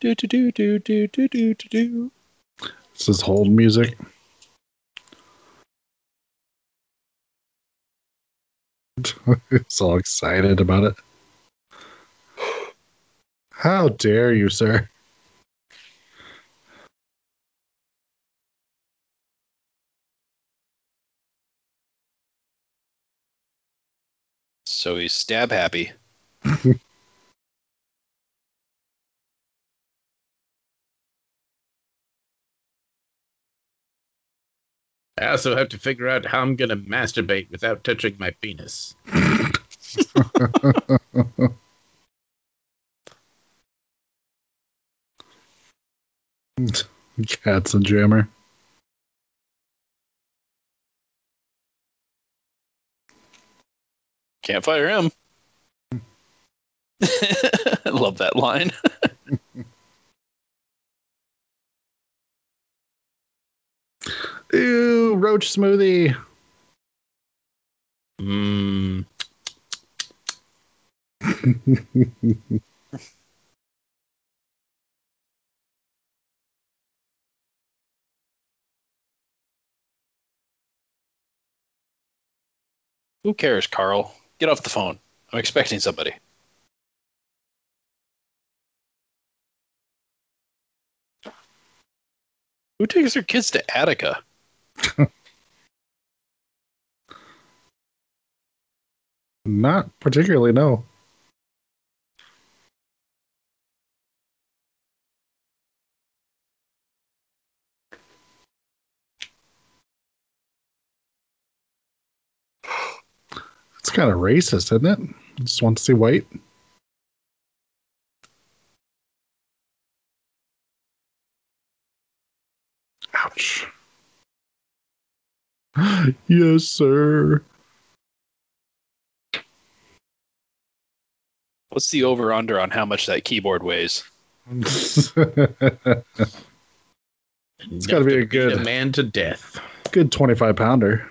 Do, do, do, do, do, do, do, do, do. This is hold music. He's all excited about it. How dare you, sir? So he's stab happy. I also have to figure out how I'm going to masturbate without touching my penis. Cats and Jammer. Can't fire him. I love that line. Ew, roach smoothie. Mmm. Who cares, Carl? Get off the phone. I'm expecting somebody. Who takes their kids to Attica? Not particularly, no. It's kind of racist, isn't it? I just want to see white. Ouch. Yes, sir. What's the over-under on how much that keyboard weighs? It's got to be a good... A man to death. Good 25-pounder.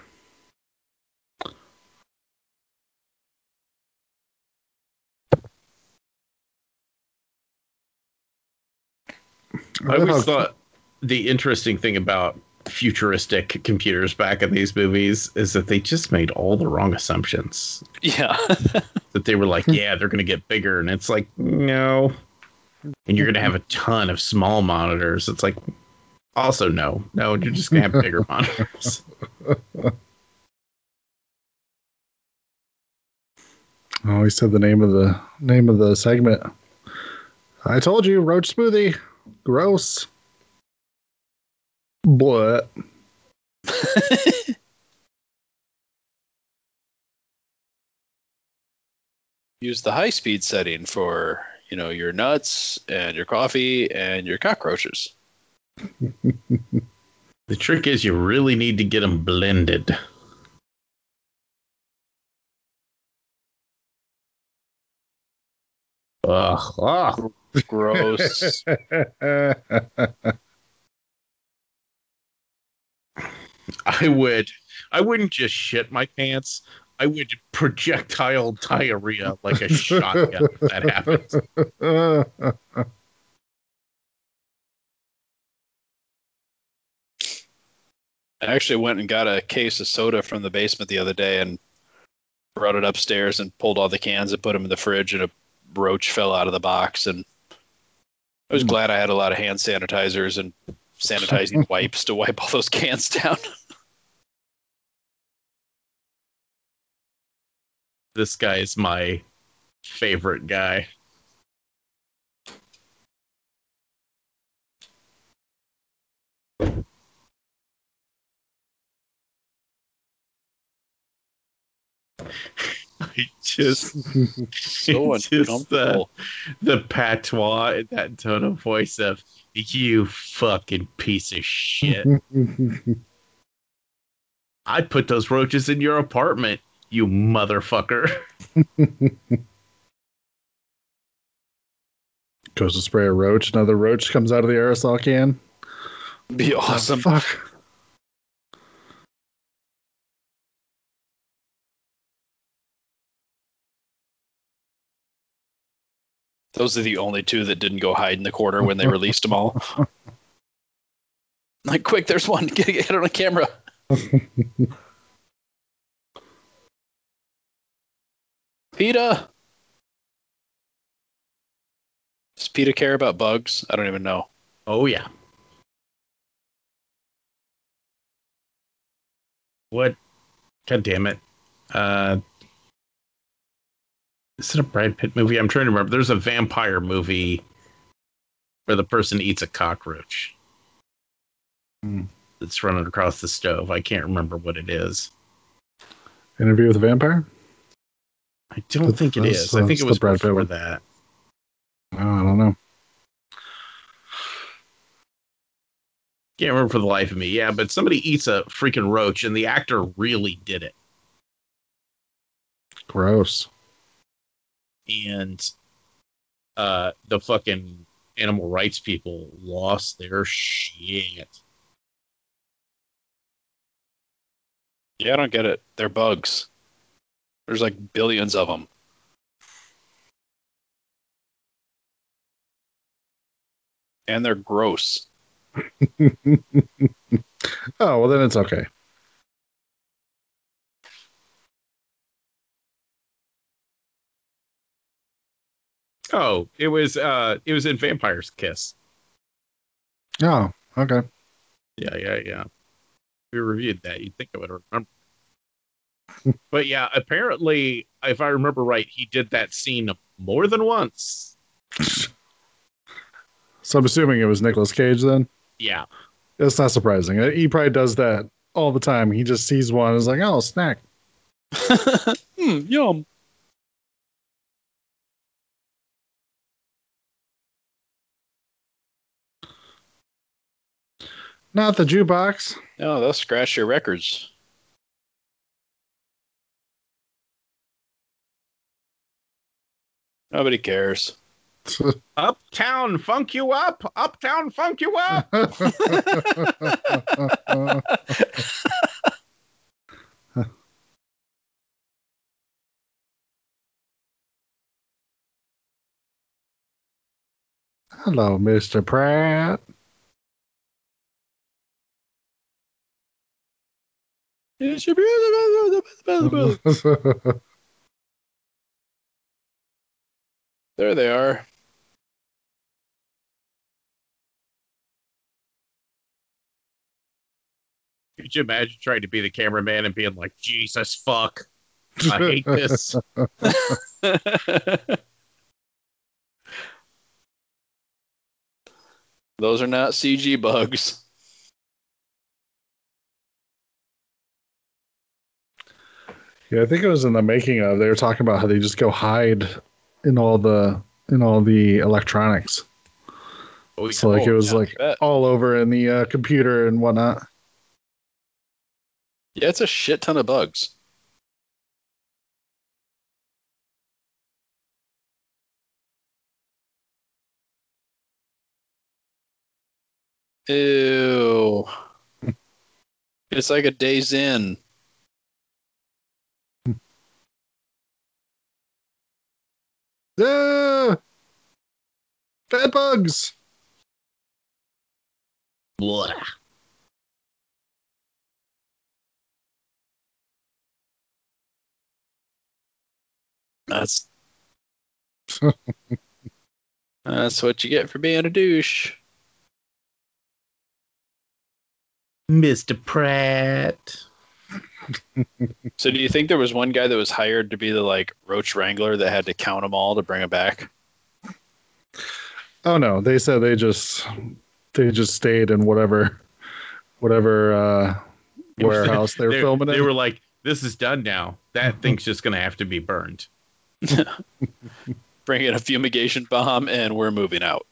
I always thought the interesting thing about futuristic computers back in these movies is that they just made all the wrong assumptions. Yeah. That they were like, yeah, they're going to get bigger. And it's like, no. And you're going to have a ton of small monitors. It's like, also no. No, you're just going to have bigger monitors. Oh, he said the name of the segment. I told you, roach smoothie. Gross. What? Use the high speed setting for, you know, your nuts and your coffee and your cockroaches. The trick is you really need to get them blended. Ugh, ugh. Gross. I wouldn't just shit my pants. I would projectile diarrhea like a shotgun if that happens. I actually went and got a case of soda from the basement the other day and brought it upstairs and pulled all the cans and put them in the fridge, and a roach fell out of the box. And I was glad I had a lot of hand sanitizers and sanitizing wipes to wipe all those cans down. This guy is my favorite guy. The patois in that tone of voice of you fucking piece of shit. I put those roaches in your apartment, you motherfucker. Goes to spray a roach, another roach comes out of the aerosol can. Be awesome. Oh, fuck. Those are the only two that didn't go hide in the corner when they released them all. Like, quick, there's one. Get it on a camera. PETA! Does PETA care about bugs? I don't even know. Oh, yeah. What? God damn it. Is it a Brad Pitt movie? I'm trying to remember. There's a vampire movie where the person eats a cockroach that's running across the stove. I can't remember what it is. Interview with a Vampire? I don't think it is. I think it was Brad Pitt before that. Oh, I don't know. Can't remember for the life of me. Yeah, but somebody eats a freaking roach, and the actor really did it. Gross. And the fucking animal rights people lost their shit. Yeah, I don't get it. They're bugs. There's like billions of them. And they're gross. Oh, well, then it's okay. Oh, it was in Vampire's Kiss. Oh, okay. Yeah. We reviewed that. You'd think I would remember. But yeah, apparently, if I remember right, he did that scene more than once. So I'm assuming it was Nicolas Cage then? Yeah. It's not surprising. He probably does that all the time. He just sees one and is like, oh, snack. Yum. Not the jukebox. No, they'll scratch your records. Nobody cares. Uptown funk you up. Uptown funk you up. Hello, Mr. Pratt. It's your beautiful. There they are. Could you imagine trying to be the cameraman and being like, Jesus fuck, I hate this. Those are not CG bugs. Yeah, I think it was in the making of. They were talking about how they just go hide in all the electronics. Oh, yeah. So like it was like all over in the computer and whatnot. Yeah, it's a shit ton of bugs. Ew! It's like a Days Inn. Bad bugs. Blah. That's what you get for being a douche, Mr. Pratt. So do you think there was one guy that was hired to be the like roach wrangler that had to count them all to bring them back? Oh no, they said they just stayed in whatever warehouse they were filming in. They were like, this is done now. That thing's just going to have to be burned. Bring in a fumigation bomb and we're moving out.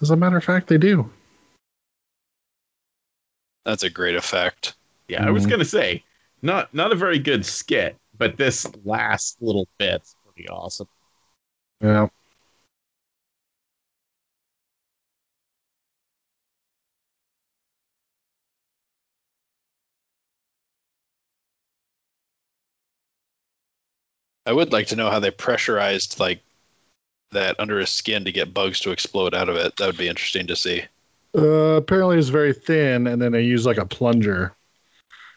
As a matter of fact, they do. That's a great effect. Yeah, I was going to say, not a very good skit, but this last little bit's pretty awesome. Yeah. I would like to know how they pressurized like that under his skin to get bugs to explode out of it. That would be interesting to see. Apparently it's very thin, and then they use like a plunger.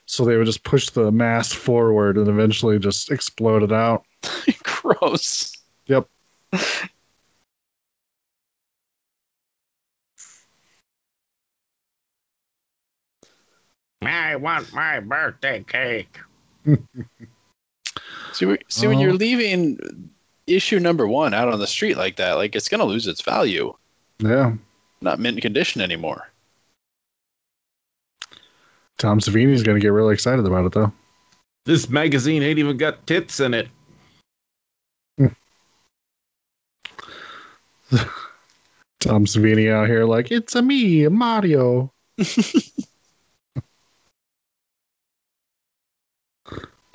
So they would just push the mass forward and eventually just explode it out. Gross. Yep. I want my birthday cake. See, when you're leaving issue number one out on the street like that, like it's going to lose its value. Yeah. Not mint condition anymore. Tom Savini's going to get really excited about it, though. This magazine ain't even got tits in it. Tom Savini out here like, it's-a me, Mario.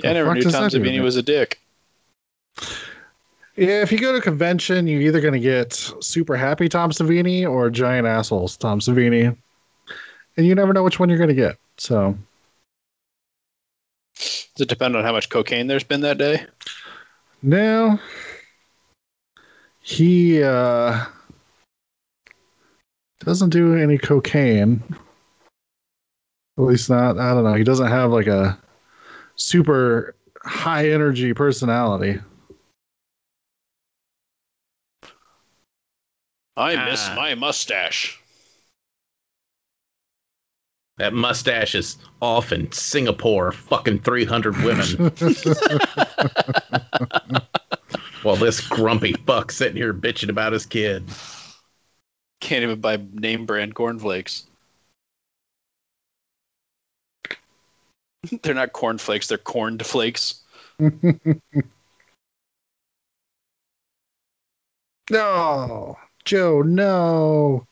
I never knew Tom Savini was a dick. Yeah, if you go to a convention, you're either going to get super happy Tom Savini or giant assholes Tom Savini. And you never know which one you're going to get. So, does it depend on how much cocaine there's been that day? No. He doesn't do any cocaine. At least not, I don't know. He doesn't have like a super high energy personality. I miss my mustache. That mustache is off in Singapore, fucking 300 women. While this grumpy fuck sitting here bitching about his kid. Can't even buy name brand cornflakes. They're not cornflakes, they're corned flakes. No, Joe, no.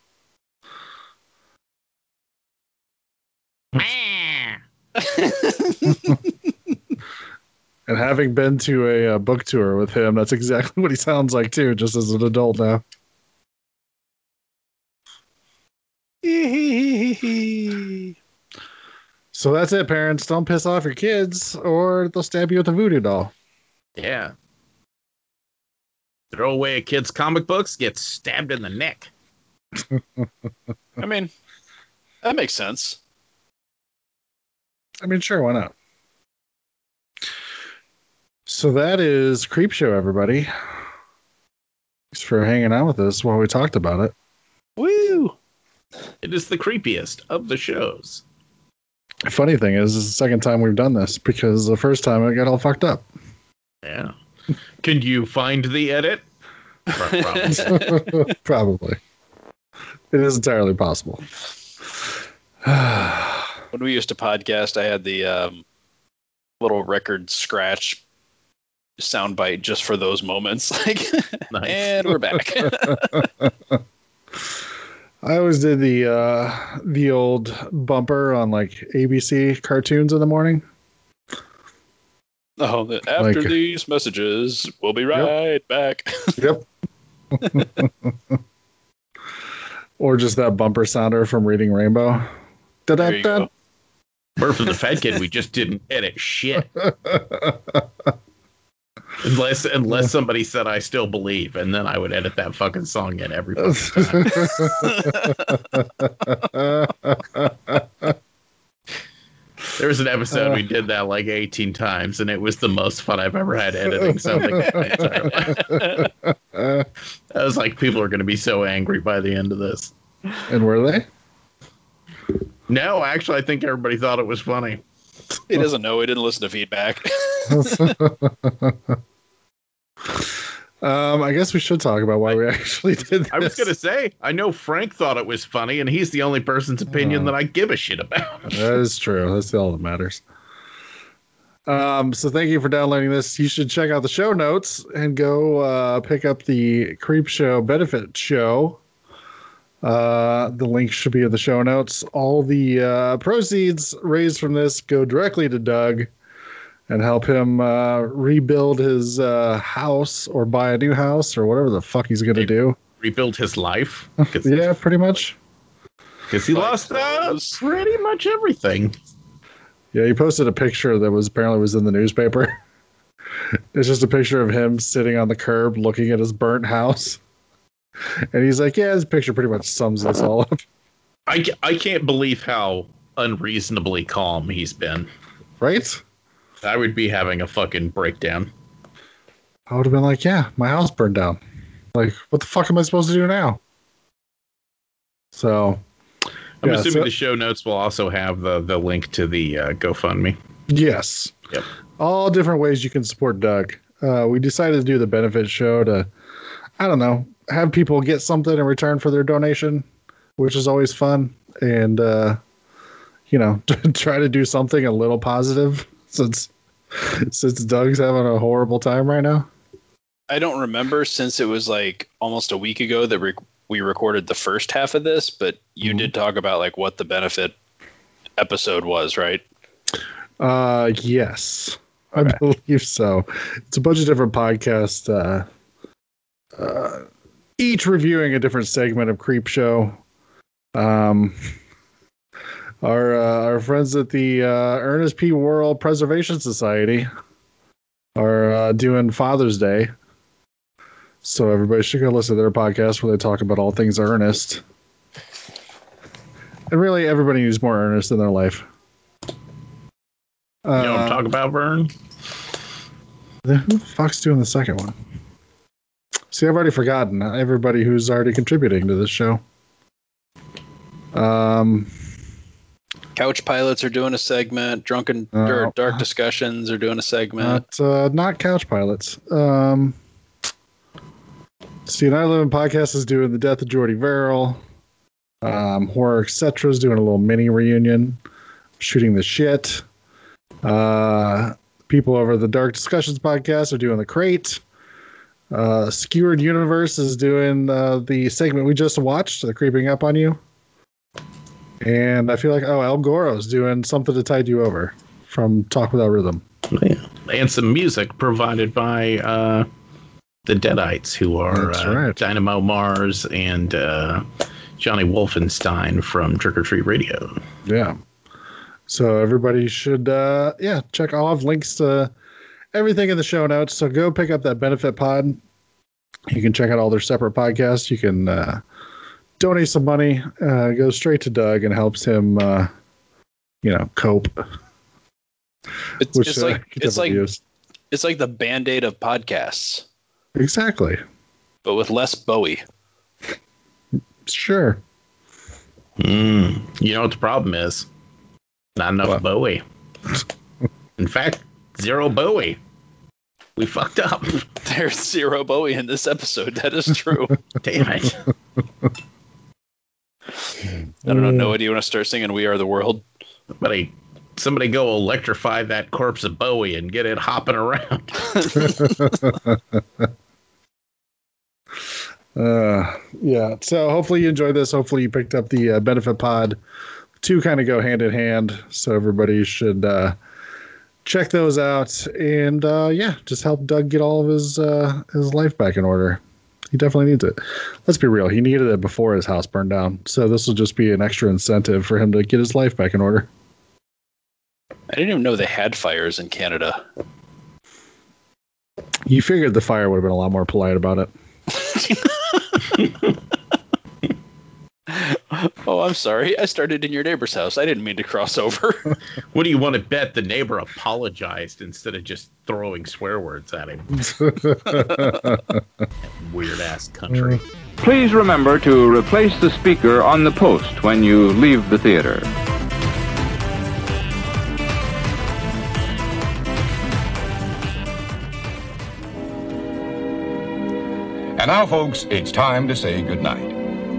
And having been to a book tour with him, that's exactly what he sounds like too, just as an adult now. So that's it, parents. Don't piss off your kids or they'll stab you with a voodoo doll. Yeah. Throw away a kid's comic books, get stabbed in the neck. I mean, that makes sense. I mean, sure, why not? So that is Creepshow, everybody. Thanks for hanging out with us while we talked about it. Woo! It is the creepiest of the shows. The funny thing is, it's the second time we've done this, because the first time it got all fucked up. Yeah. Can you find the edit? Probably. Probably. It is entirely possible. When we used to podcast, I had the little record scratch soundbite just for those moments. Like, nice. And we're back. I always did the old bumper on like ABC cartoons in the morning. Oh, after like, these messages, we'll be right back. Yep. Or just that bumper sounder from Reading Rainbow. Da-da-da. Birth of the Fat Kid, we just didn't edit shit. Unless somebody said I still believe, and then I would edit that fucking song in every fucking time. There was an episode we did that like 18 times, and it was the most fun I've ever had editing something. I was like, people are going to be so angry by the end of this. And were they? No, actually, I think everybody thought it was funny. He doesn't know. He didn't listen to feedback. I guess we should talk about why we actually did this. I was going to say, I know Frank thought it was funny, and he's the only person's opinion that I give a shit about. That is true. That's all that matters. So thank you for downloading this. You should check out the show notes and go pick up the Creepshow Benefit Show. The link should be in the show notes. All the proceeds raised from this go directly to Doug and help him rebuild his house or buy a new house or whatever the fuck he's going to do. Rebuild his life. Yeah, pretty much. Because he lost pretty much everything. Yeah, he posted a picture that was apparently was in the newspaper. It's just a picture of him sitting on the curb looking at his burnt house. And he's like, yeah, this picture pretty much sums this all up. I can't believe how unreasonably calm he's been. Right? I would be having a fucking breakdown. I would have been like, yeah, my house burned down. Like, what the fuck am I supposed to do now? So, I'm assuming the show notes will also have the link to the GoFundMe. Yes. Yep. All different ways you can support Doug. We decided to do the benefit show to, I don't know, have people get something in return for their donation, which is always fun. And, you know, try to do something a little positive since Doug's having a horrible time right now. I don't remember, since it was like almost a week ago that we recorded the first half of this, but you did talk about like what the benefit episode was, right? Yes, okay. I believe so. It's a bunch of different podcasts, each reviewing a different segment of Creepshow. Our friends at the Ernest P. Worrell Reservation Society are doing Father's Day. So everybody should go listen to their podcast where they talk about all things earnest. And really, everybody needs more earnest in their life. You know what I'm talking about, Vern? Who the fuck's doing the second one? See, I've already forgotten everybody who's already contributing to this show. Couch Pilots are doing a segment. Dark Discussions are doing a segment. Not Couch Pilots. C&I Living Podcast is doing the death of Jordy Verrill. Horror Etc is doing a little mini reunion, shooting the shit. People over the Dark Discussions podcast are doing the crate. Skewered Universe is doing the segment we just watched, the creeping up on you. And I feel like El Goro's doing something to tide you over from Talk Without Rhythm. Yeah. And some music provided by the Deadites, who are right. Dynamo Mars and Johnny Wolfenstein from Trick or Treat Radio. Yeah. So everybody should check. I'll have links to everything in the show notes. So go pick up that Benefit Pod. You can check out all their separate podcasts. You can donate some money, goes straight to Doug and helps him, cope. It's like the Band-Aid of podcasts. Exactly. But with less Bowie. Sure. You know what the problem is? Not enough Bowie. In fact, zero Bowie. We fucked up. There's zero Bowie in this episode. That is true. Damn it. I don't know, Noah, do you want to start singing We Are the World? Somebody go electrify that corpse of Bowie and get it hopping around. So hopefully you enjoyed this. Hopefully you picked up the Benefit Pod. Two kind of go hand in hand, so everybody should check those out. And just help Doug get all of his life back in order. He definitely needs it. Let's be real. He needed it before his house burned down. So this will just be an extra incentive for him to get his life back in order. I didn't even know they had fires in Canada. You figured the fire would have been a lot more polite about it. Oh, I'm sorry. I started in your neighbor's house. I didn't mean to cross over. What do you want to bet the neighbor apologized instead of just throwing swear words at him? Weird-ass country. Please remember to replace the speaker on the post when you leave the theater. And now, folks, it's time to say goodnight.